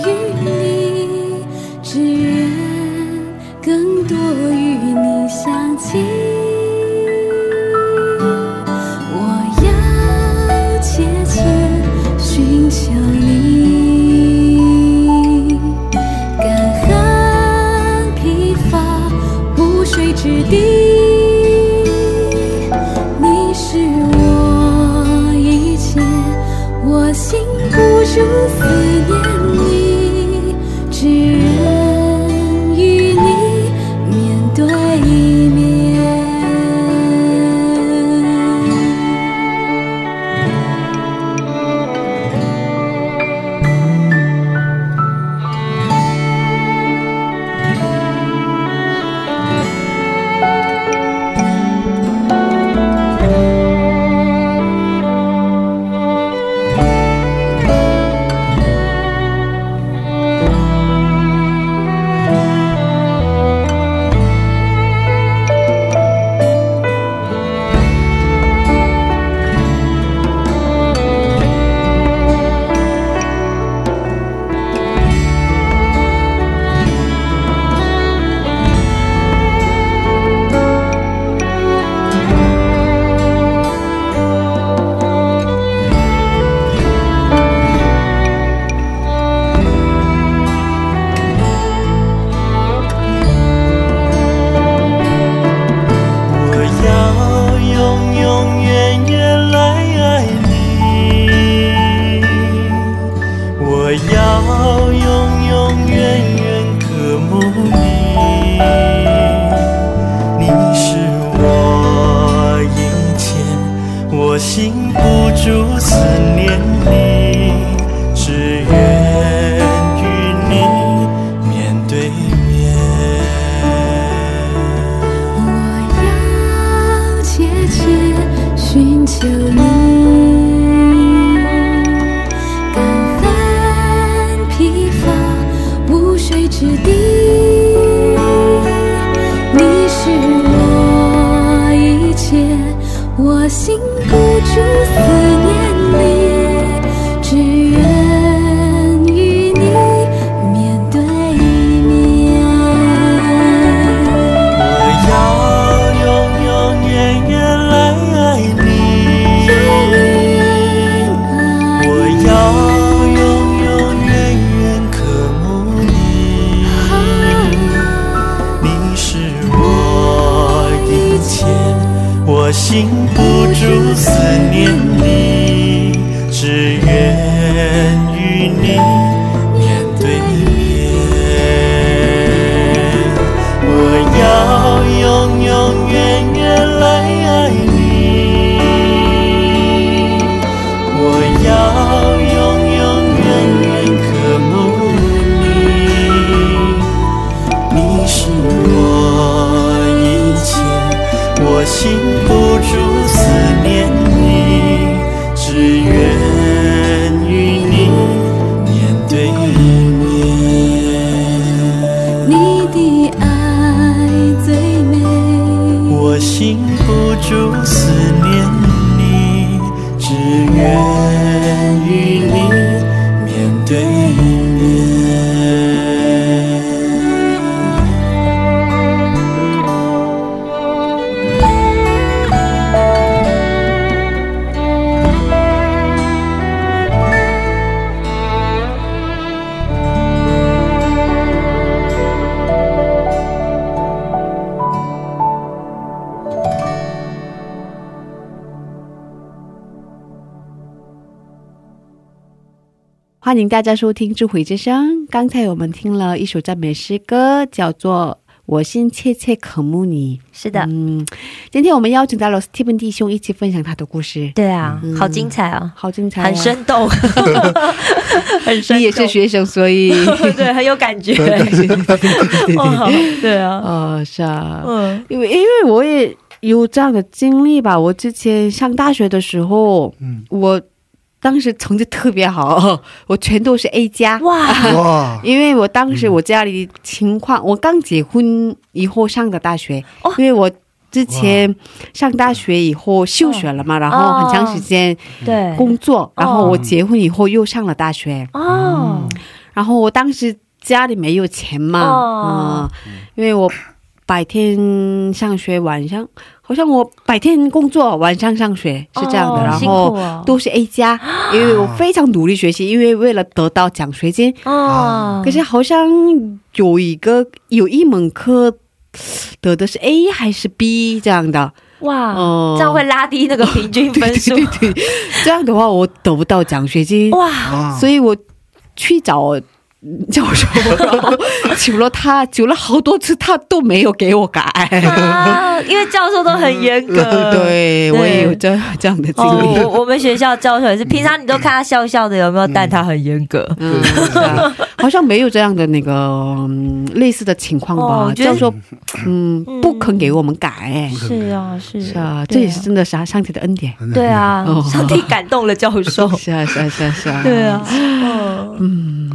要永永远远渴慕你。心不住思念你，只愿与你面对面。你的爱最美，我心不住思念你，只愿与你面对面。欢迎大家收听智慧之声。刚才我们听了一首赞美诗歌，叫做《我心切切渴慕你》。 是的，今天我们邀请到了 Steven 弟兄一起分享他的故事。 对啊，好精彩哦，好精彩，很生动，很生动，你也是学生，所以对，很有感觉。对啊，是啊，因为因为我也有这样的经历吧，我之前上大学的时候我 当时成绩特别好，我全都是A加。 因为我当时我家里情况，我刚结婚以后上的大学，因为我之前上大学以后休学了嘛，然后很长时间工作，然后我结婚以后又上了大学。哦，然后我当时家里没有钱嘛，因为我白天上学晚上 好像我白天工作晚上上学是这样的，然后都是A加，因为我非常努力学习，因为为了得到奖学金。可是好像有一个有一门课得的是A还是B这样的。 哇，这样会拉低那个平均分数。对对对，这样的话我得不到奖学金。哇，所以我去找 教授都很求了他，求了好多次他都没有给我改。因为教授都很严格，对，我也有这样这样的经历。好像没有这样的那个类似的情况吧，教授不肯给我们改。是啊是啊，这也是真的上帝的恩典。对啊，上帝感动了教授。是啊是啊是啊，对啊，嗯。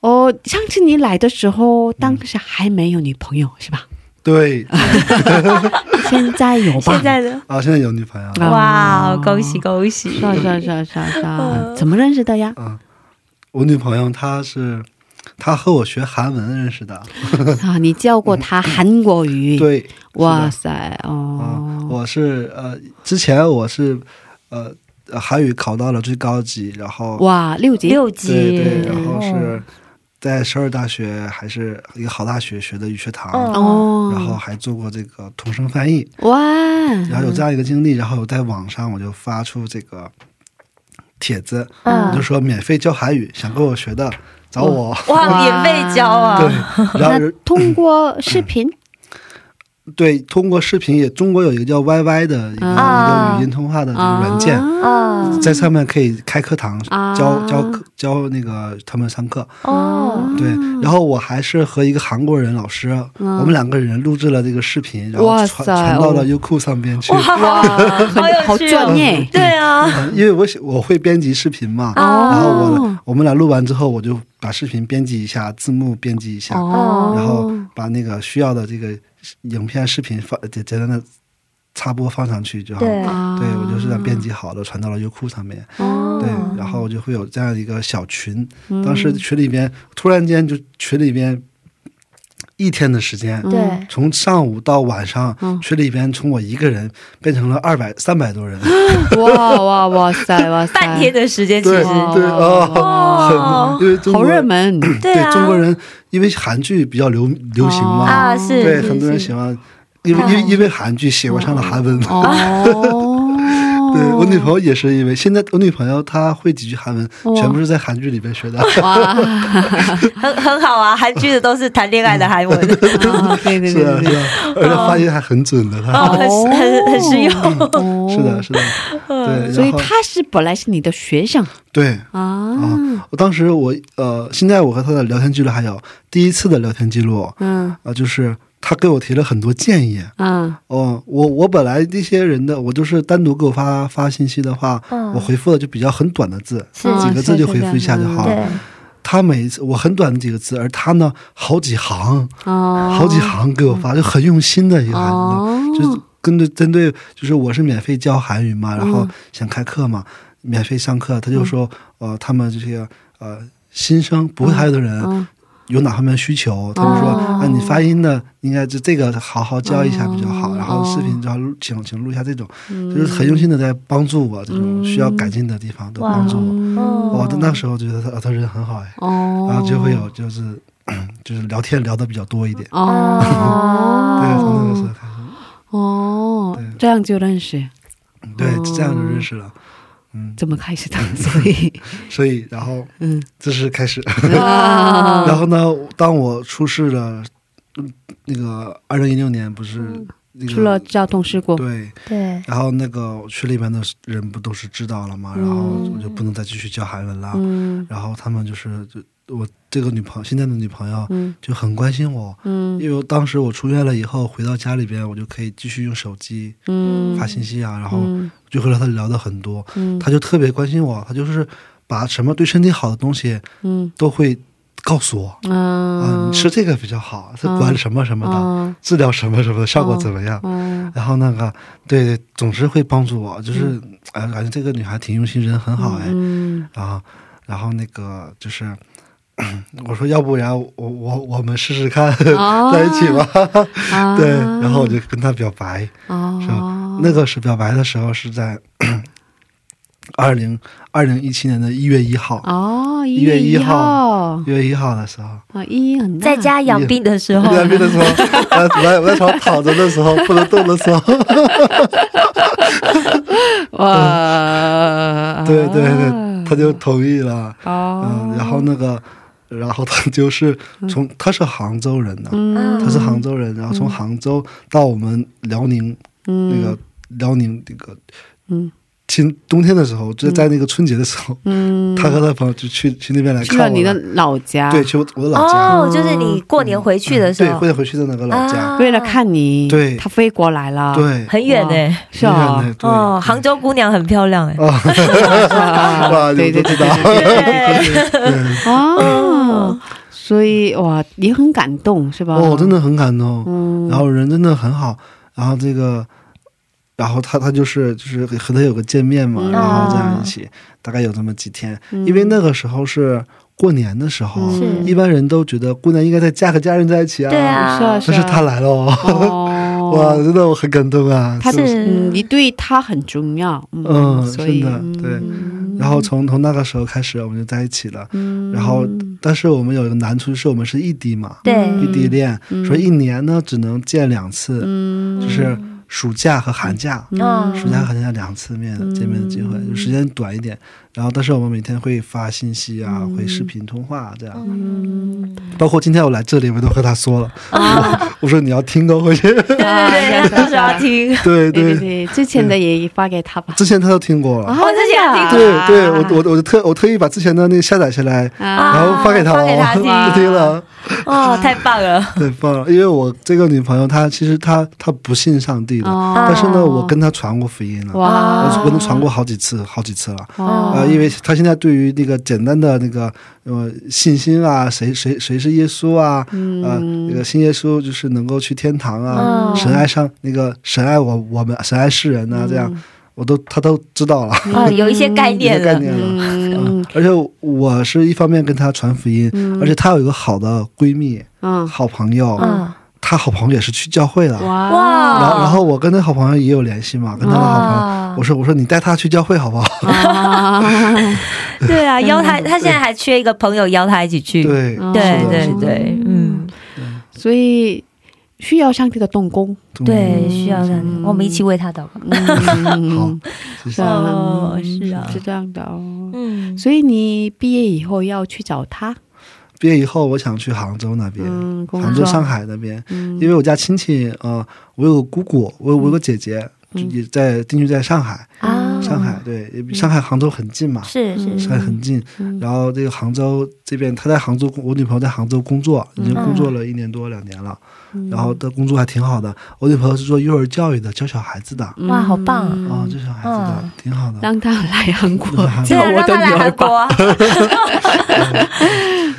哦，上次你来的时候当时还没有女朋友是吧？对，现在有吧？哇，恭喜恭喜！是是是是是，怎么认识的呀？啊，你教过他韩文认识的。啊，你教过他韩国语？对，哇塞哦，我是呃之前我是呃 韩语考到了最高级，然后哇六级，六级，对对，然后是在首尔大学还是一个好大学学的语学堂，然后还做过这个同声翻译。哇，然后有这样一个经历，然后我在网上我就发出这个帖子，我就说免费教韩语，想跟我学的找我。哇，免费教啊！对，然后通过视频， 对，通过视频也中国有一个叫Y Y的一个语音通话的软件，在上面可以开课堂教教那个他们上课。对，然后我还是和一个韩国人老师，我们两个人录制了这个视频，然后传到了优酷上边去。哇，好有趣！传到了优酷上边之后，我就把视频编辑一下字幕编辑一下，然后把那个需要的这个 影片视频简单的插播放上去之后，对，我就是编辑好了传到了优酷上面。对，然后我就会有这样一个小群，当时群里边突然间就群里边一天的时间从上午到晚上，群里边从我一个人变成了二百三百多人。哇哇哇塞哇塞，半天的时间其实。对对，中国人 因为韩剧比较流流行嘛，对，很多人喜欢，因为因为韩剧写我上了韩文。对，我女朋友也是因为现在我女朋友她会几句韩文，全部是在韩剧里边学的。很好啊，韩剧的都是谈恋爱的韩文。对对对，是的是的，而且发现还很准的。哦，很很实用。是的是的，对，所以她是本来是你的学生。对啊，我当时我呃现在我和她的聊天记录还有第一次的聊天记录，嗯啊，就是 他他给我提了很多建议，我我本来这些人呢，我就是单独给我发发信息的话，我回复的就比较很短的字，几个字就回复一下就好。他每一次我很短几个字，而他呢好几行好几行给我发，就很用心的一个，就是跟着针对就是我是免费教韩语嘛，然后想开课嘛，免费上课，他就说，呃，他们这些呃新生不会韩语的人。 有哪方面需求，他们说啊你发音呢应该是这个好好教一下比较好，然后视频就请请录一下这种，就是很用心的在帮助我这种需要改进的地方都帮助我。我那时候觉得他他人很好，然后就会有就是就是聊天聊得比较多一点。对，从那个时候开始。哦，对，这样就认识了。 这样就认识了。嗯，这么开始的。所以然后这是开始。然后呢，当我出事了，那个二零一六年不是这个去了加东师过，对，然后那个去里面的人不都是知道了嘛，然后就不能再继续教韩文了，然后他们就是我这个女朋友，现在的女朋友就很关心我，因为当时我出现了以后回到家里边，我就可以继续用手机发信息啊，然后就回到他聊得很多，他就特别关心我，他就是把什么对身体好的东西都会告诉我，嗯，吃这个比较好，是管什么什么的，治疗什么什么的，效果怎么样，然后那个就是我说要不然我我我们试试看， 在一起吧。对，然后我就跟他表白，那个是表白的时候是在二零一七年的一月一号。 一月一号，一月一号的时候，在家养病的时候，在床上躺着的时候，不能动的时候。哇，对对对。 他就同意了。然后那个然后他就是从他是杭州人呢，他是杭州人，然后从杭州到我们辽宁那个辽宁这个嗯今冬天的时候就在那个春节的时候，他和他朋友去去去那边来看你。去了你的老家？对，去我的老家，为了看你。对，他飞过来了，很远呢，是啊，杭州姑娘很漂亮哎。对对对对对。哦，所以 哇，也很感动是吧？哦，真的很感动。然后人真的很好，然后这个 然后他他就是就是和他有个见面嘛，然后在一起大概有这么几天，因为那个时候是过年的时候，一般人都觉得过年应该在家和家人在一起啊，但是他来了哇，真的我很感动啊。他是你对他很重要，嗯，所以对。然后从从那个时候开始，我们在一起了，然后但是我们有一个难处是我们是异地嘛，对，异地恋，说一年呢只能见两次，就是 暑假和寒假，暑假和寒假两次面见面机会，时间短一点。然后但是我每天会发信息啊，回视频通话这样，包括今天我来这里我都和他说了，我说你要听歌回去。对对对，当时要听。对对，这现在也发给他吧，之前他都听过了。哦，真的呀？对对，我我特听我特意把之前的那下载下来，然后发给他，发给他听。对了，哦，太棒了，太棒了。因为我这个女朋友她其实她她不信上帝的， 但是呢我跟她传过福音了，我跟她传过好几次好几次了，因为她现在对于那个简单的那个信心啊，谁谁谁是耶稣啊，那个信耶稣就是能够去天堂啊，神爱上那个神爱我我们神爱世人啊，这样我都她都知道了，有一些概念，有一些概念了。而且我是一方面跟她传福音，而且她有一个好的闺蜜好朋友， 她好朋友也是去教会了，然后我跟那好朋友也有联系嘛，跟她好朋友，我说我说你带她去教会好不好？对啊，邀她，她现在还缺一个朋友邀她一起去。对对对，嗯，所以需要上帝的动工。对，需要上帝，我们一起为她祷告。好，是这样的，我们一起为她祷告。所以你毕业以后要去找她？ 毕业以后我想去杭州那边，杭州上海那边，因为我家亲戚，呃我有个姑姑，我有我有个姐姐，也在定居在上海、嗯、上海对、嗯、上海杭州很近嘛，是是上海很近、嗯、然后这个杭州这边他在杭州，我女朋友在杭州工作，已经工作了一年多两年了、嗯、然后的工作还挺好的，我女朋友是做幼儿教育的，教小孩子的，哇好棒啊、哦、教小孩子的、嗯、挺好的，让他来韩国叫我的女儿吧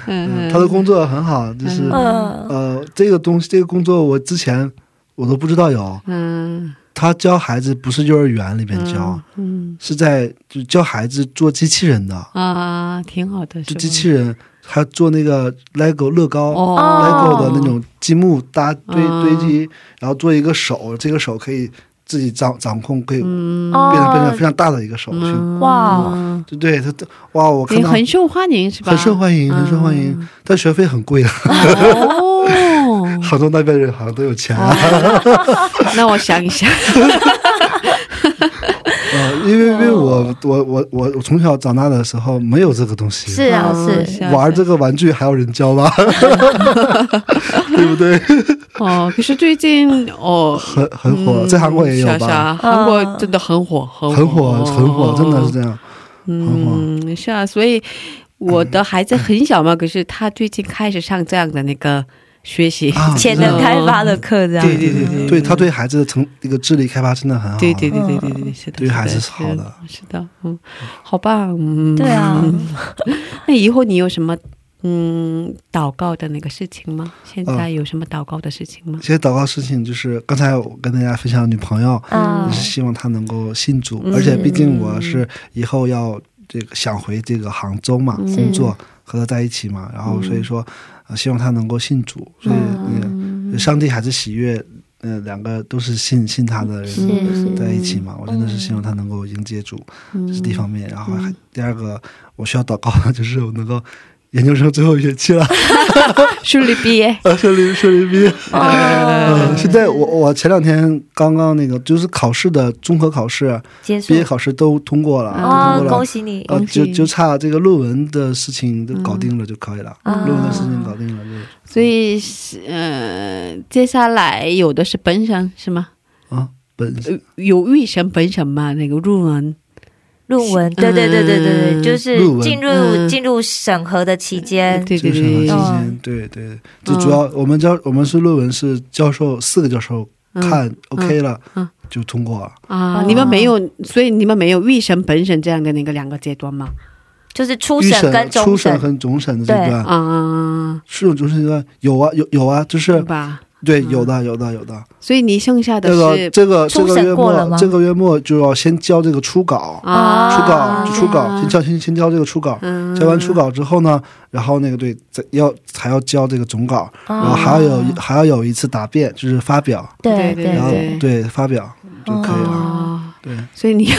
嗯，他的工作很好，就是、嗯、呃这个东西这个工作我之前我都不知道有，嗯，他教孩子不是幼儿园里面教，嗯，嗯是在就教孩子做机器人的啊，挺好的，就机器人还做那个 Lego 乐高、哦、Lego 的那种积木搭堆、哦、堆积，然后做一个手，这个手可以自己掌掌控，可以变得变成非常大的一个手去、嗯、哇、嗯、对对他哇我看到很受欢迎是吧，很受欢迎很受欢迎、嗯、但学费很贵的、哦杭州那边人好像都有钱、啊哦、那我想一想、呃、因为因为我我我我我从小长大的时候没有这个东西，是啊是玩这个玩具还有人教吗对不对哦，可是最近哦很很火、嗯、在韩国也有吧，韩国真的很火很火很火很火、哦、真的是这样嗯很火是啊，所以我的孩子很小嘛、嗯、可是他最近开始上这样的那个学习潜能开发的课，这样、啊、对对对 对, 对、嗯、他对孩子的成那个智力开发真的很好，对对对对对对，是的，对孩子是好的，是的，嗯，好棒，嗯，对啊。那以后你有什么嗯祷告的那个事情吗？现在有什么祷告的事情吗？呃、现在祷告事情就是刚才我跟大家分享女朋友，嗯、是希望她能够信主、嗯，而且毕竟我是以后要这个想回这个杭州嘛，嗯、工作和她在一起嘛，然后所以说。嗯希望他能够信主，所以、嗯嗯、上帝还是喜悦、呃、两个都是信信他的人在一起嘛、嗯、我真的是希望他能够迎接主、嗯、这是第一方面，然后还第二个我需要祷告的就是我能够研究生最后学期了顺利毕业顺利顺利毕业、呃、现在我我前两天刚刚那个就是考试的综合考试毕业考试都通过了、哦、通过了，恭喜你、呃、就就差这个论文的事情都搞定了就可以了、嗯、论文的事情搞定了、嗯、所以呃接下来有的是本省是吗？啊本省有预审本省嘛，那个论文论文对对对对对、嗯、就是进入、嗯、进入审核的期间，对对对对、哦、对对就主要我们教我们是论文是教授四个教授看、嗯、OK 了、嗯嗯、就通过了啊、哦、你们没有，所以你们没有预审本审这样的那个两个阶段吗？就是初审跟总审，初审跟总审的这段啊，初审总审阶段有啊有有啊就是吧。对，有的，有的，有的。所以你剩下的是这个这个这个月末，这个月末就要先交这个初稿，啊、初稿就初稿，先交先先交这个初稿、嗯，交完初稿之后呢，然后那个对，要还要交这个总稿，然后还要有、啊、还要有一次答辩，就是发表，对对，然后 对, 对发表就可以了。哦对，所以你要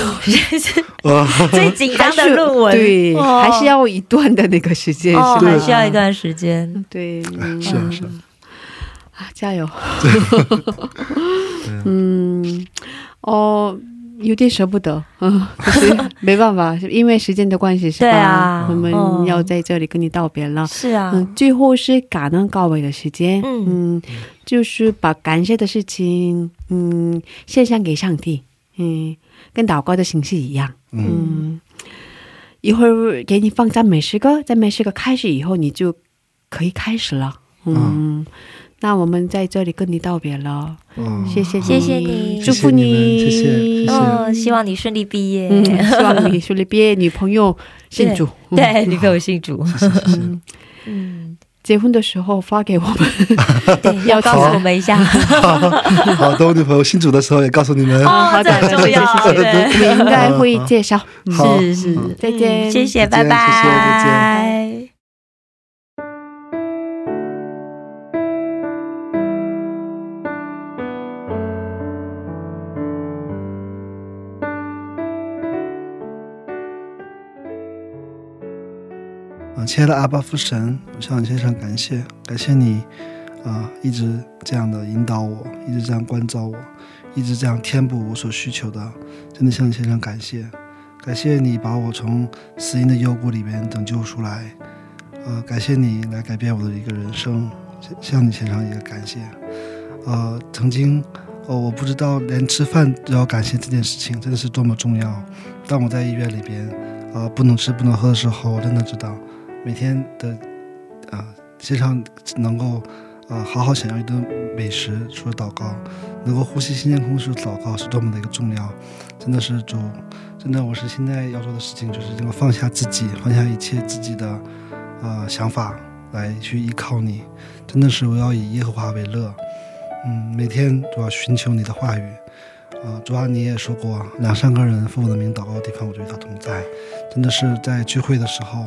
最紧张的论文，对、哦，还是要一段的那个时间，哦、是还需要一段时间，对，嗯、是是。啊、加油嗯哦有点舍不得嗯可是没办法因为时间的关系是吧对啊我们要在这里跟你道别了是啊、嗯、最后是感恩告白的时间 嗯, 嗯就是把感谢的事情嗯献上给上帝嗯跟祷告的形式一样 嗯, 嗯一会儿给你放赞美诗歌赞美诗歌开始以后你就可以开始了 嗯, 嗯那我们在这里跟你道别了、哦、谢谢你谢谢你祝福你谢谢你们、哦、希望你顺利毕业、嗯、希望你顺利毕业女朋友信主 对,、嗯、对女朋友信主、嗯嗯、结婚的时候发给我们对要告诉我们一下好等我女朋友信主的时候也告诉你们、哦、好的这很重要我们应该会介绍是是、嗯、再见、嗯、谢谢拜拜谢谢再见亲爱的阿爸父神，我向你献上感谢，感谢你啊、呃，一直这样的引导我，一直这样关照我，一直这样填补我所需求的，真的向你献上感谢，感谢你把我从死荫的幽谷里面拯救出来，呃，感谢你来改变我的一个人生，向你献上一个感谢。呃，曾经呃，我不知道连吃饭都要感谢这件事情真的是多么重要。当我在医院里边呃，不能吃不能喝的时候，我真的知道每天的呃，身上能够呃，好好享用一顿美食除了祷告，能够呼吸新鲜空气除了祷告是多么的一个重要。真的是主，真的我是现在要做的事情就是能够放下自己，放下一切自己的呃想法来去依靠你。真的是我要以耶和华为乐。嗯，每天主要寻求你的话语，呃，主要你也说过两三个人奉我的名祷告的地方我就与他同在。真的是在聚会的时候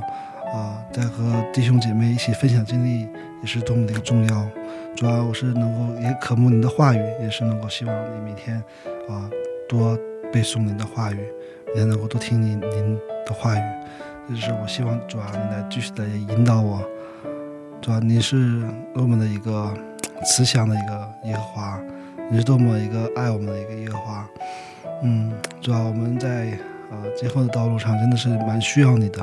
呃，在和弟兄姐妹一起分享经历也是多么的一个重要。主要我是能够也渴慕你的话语，也是能够希望你每天呃，多背诵您的话语，也能够多听您您的话语。这就是我希望主要您来继续的引导我。主要您是我们的一个慈祥的一个耶和华，你是多么一个爱我们的一个耶和华。嗯，主要我们在呃今后的道路上真的是蛮需要你的，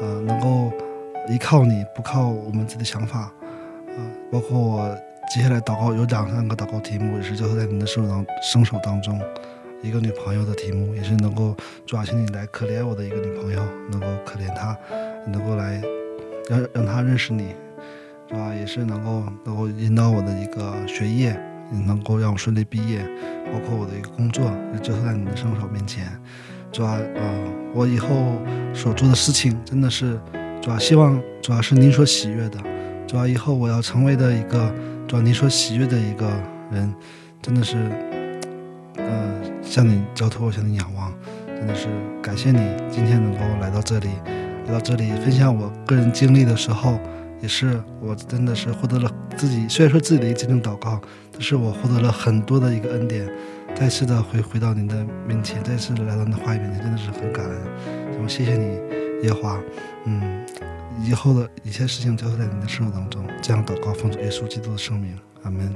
呃，能够依靠你，不靠我们自己的想法。呃，包括我接下来祷告有两三个祷告题目，也是交在您的手当生手当中。一个女朋友的题目也是能够抓起你来可怜我的一个女朋友，能够可怜她，能够来让让她认识你。是吧？也是能够能够引导我的一个学业，也能够让我顺利毕业，包括我的一个工作，就在你的双手面前。主要呃，我以后所做的事情真的是主要希望主要是您所喜悦的。主要以后我要成为的一个主要您所喜悦的一个人，真的是呃向你交托，向你仰望。真的是感谢你今天能够来到这里，来到这里分享我个人经历的时候，也是我真的是获得了自己虽然说自己的一个见证祷告，但是我获得了很多的一个恩典。再次的回回到您的面前，再次的来到您的话语面前，真的是很感恩。谢谢你耶和华。嗯，以后的一切事情交在您的手当中，这样祷告奉主耶稣基督的圣名，阿们。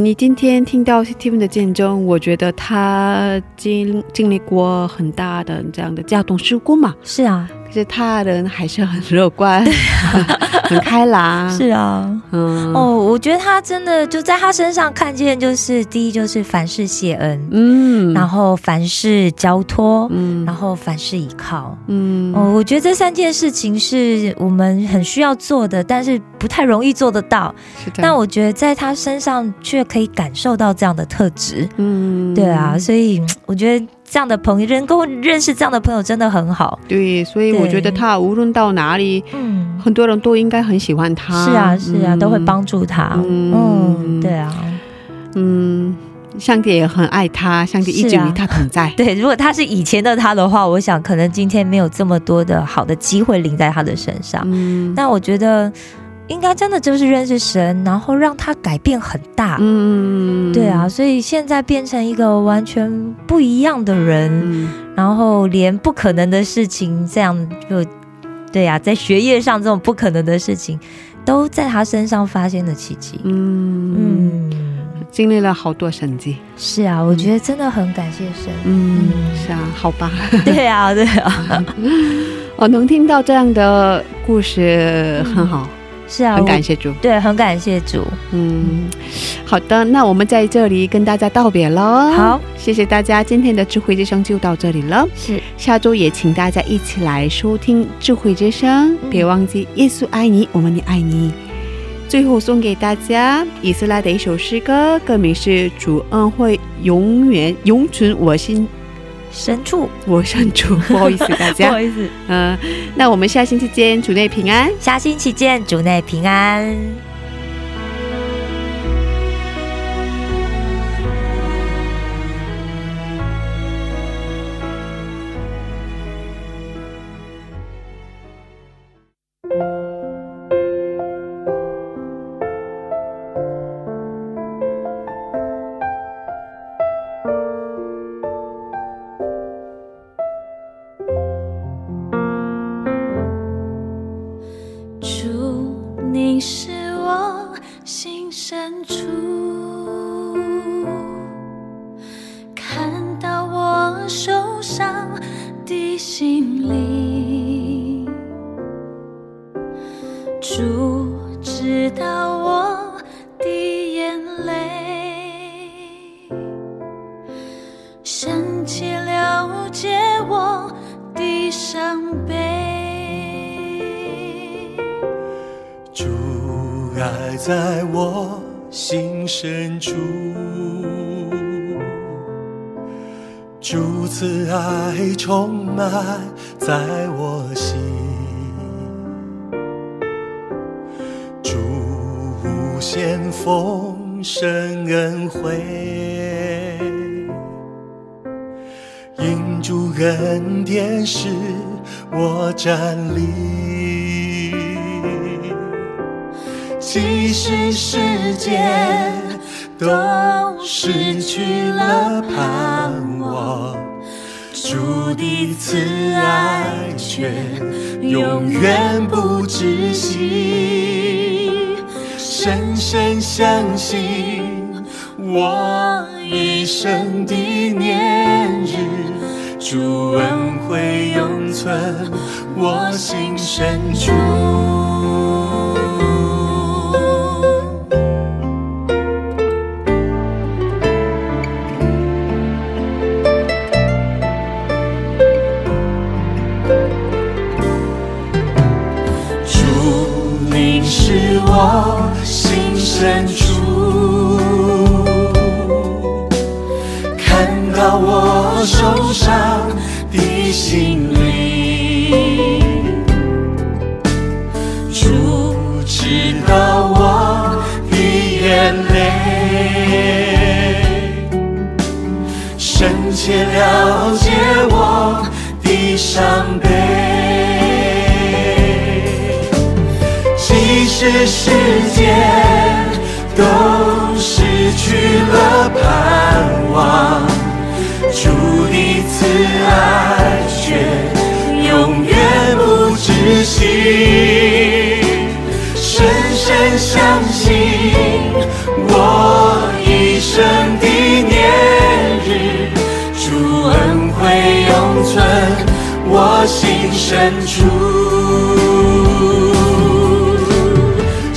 你今天听到 Steven 的见证，我觉得他 经, 经历过很大的这样的交通事故嘛。是啊，可是他人还是很乐观很开朗。是啊，嗯，哦，我觉得他真的就在他身上看见，就是第一就是凡事谢恩，嗯，然后凡事交托，嗯，然后凡事倚靠，嗯，哦，我觉得这三件事情是我们很需要做的，但是不太容易做得到。是的。但我觉得在他身上却可以感受到这样的特质。嗯，对啊，所以我觉得这样的朋友，能够认识这样的朋友真的很好。对，所以我觉得他无论到哪里，嗯，很多人都应该很喜欢他。是啊，是啊，嗯，都会帮助他。嗯，嗯，对啊，嗯，上帝也很爱他，上帝一直与他同在。啊，对，如果他是以前的他的话，我想可能今天没有这么多的好的机会临在他的身上。嗯，但我觉得应该真的就是认识神，然后让他改变很大。嗯，对啊，所以现在变成一个完全不一样的人。嗯，然后连不可能的事情这样就对啊，在学业上这种不可能的事情都在他身上发现了奇迹。嗯嗯，经历了好多神迹。是啊，我觉得真的很感谢神。嗯，是啊，好吧。对啊，对啊，我能听到这样的故事很好。嗯，是啊，很感谢主。对，很感谢主。嗯，好的，那我们在这里跟大家道别了。好，谢谢大家，今天的智慧之声就到这里了。是，下周也请大家一起来收听智慧之声。嗯，别忘记耶稣爱你，我们也爱你。最后送给大家以色列的一首诗歌，歌名是主恩惠永远永存我心深处，我深处，不好意思大家不好意思。嗯，呃，那我们下星期见，主内平安。下星期见，主内平安。你是我心深处，看到我受伤的心灵，主知道我的眼泪，深切了解我的伤悲。爱在我心深处，主慈爱充满在我心，主无限丰盛恩惠，因主恩典使我站立。即使世界都失去了盼望，主的慈爱却永远不止息。深深相信我一生的年日，主恩惠永存我心深处。我心深处，看到我受伤的心灵，主知道我的眼泪，深切了解我的伤悲。即使世界都失去了盼望，主的慈爱却永远不止息。深深相信我一生的年日，主恩惠永存我心深处。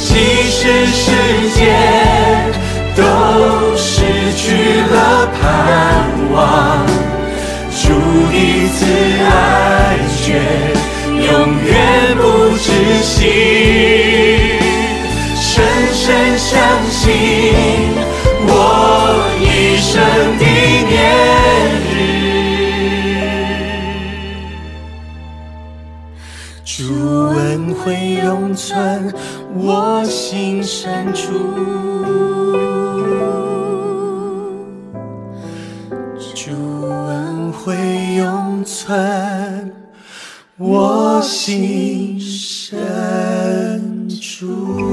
即使世界都失去了盼望，主的慈爱却永远不止息。深深相信我一生的年日，主恩惠永存我心深处，主恩惠永存我心深处。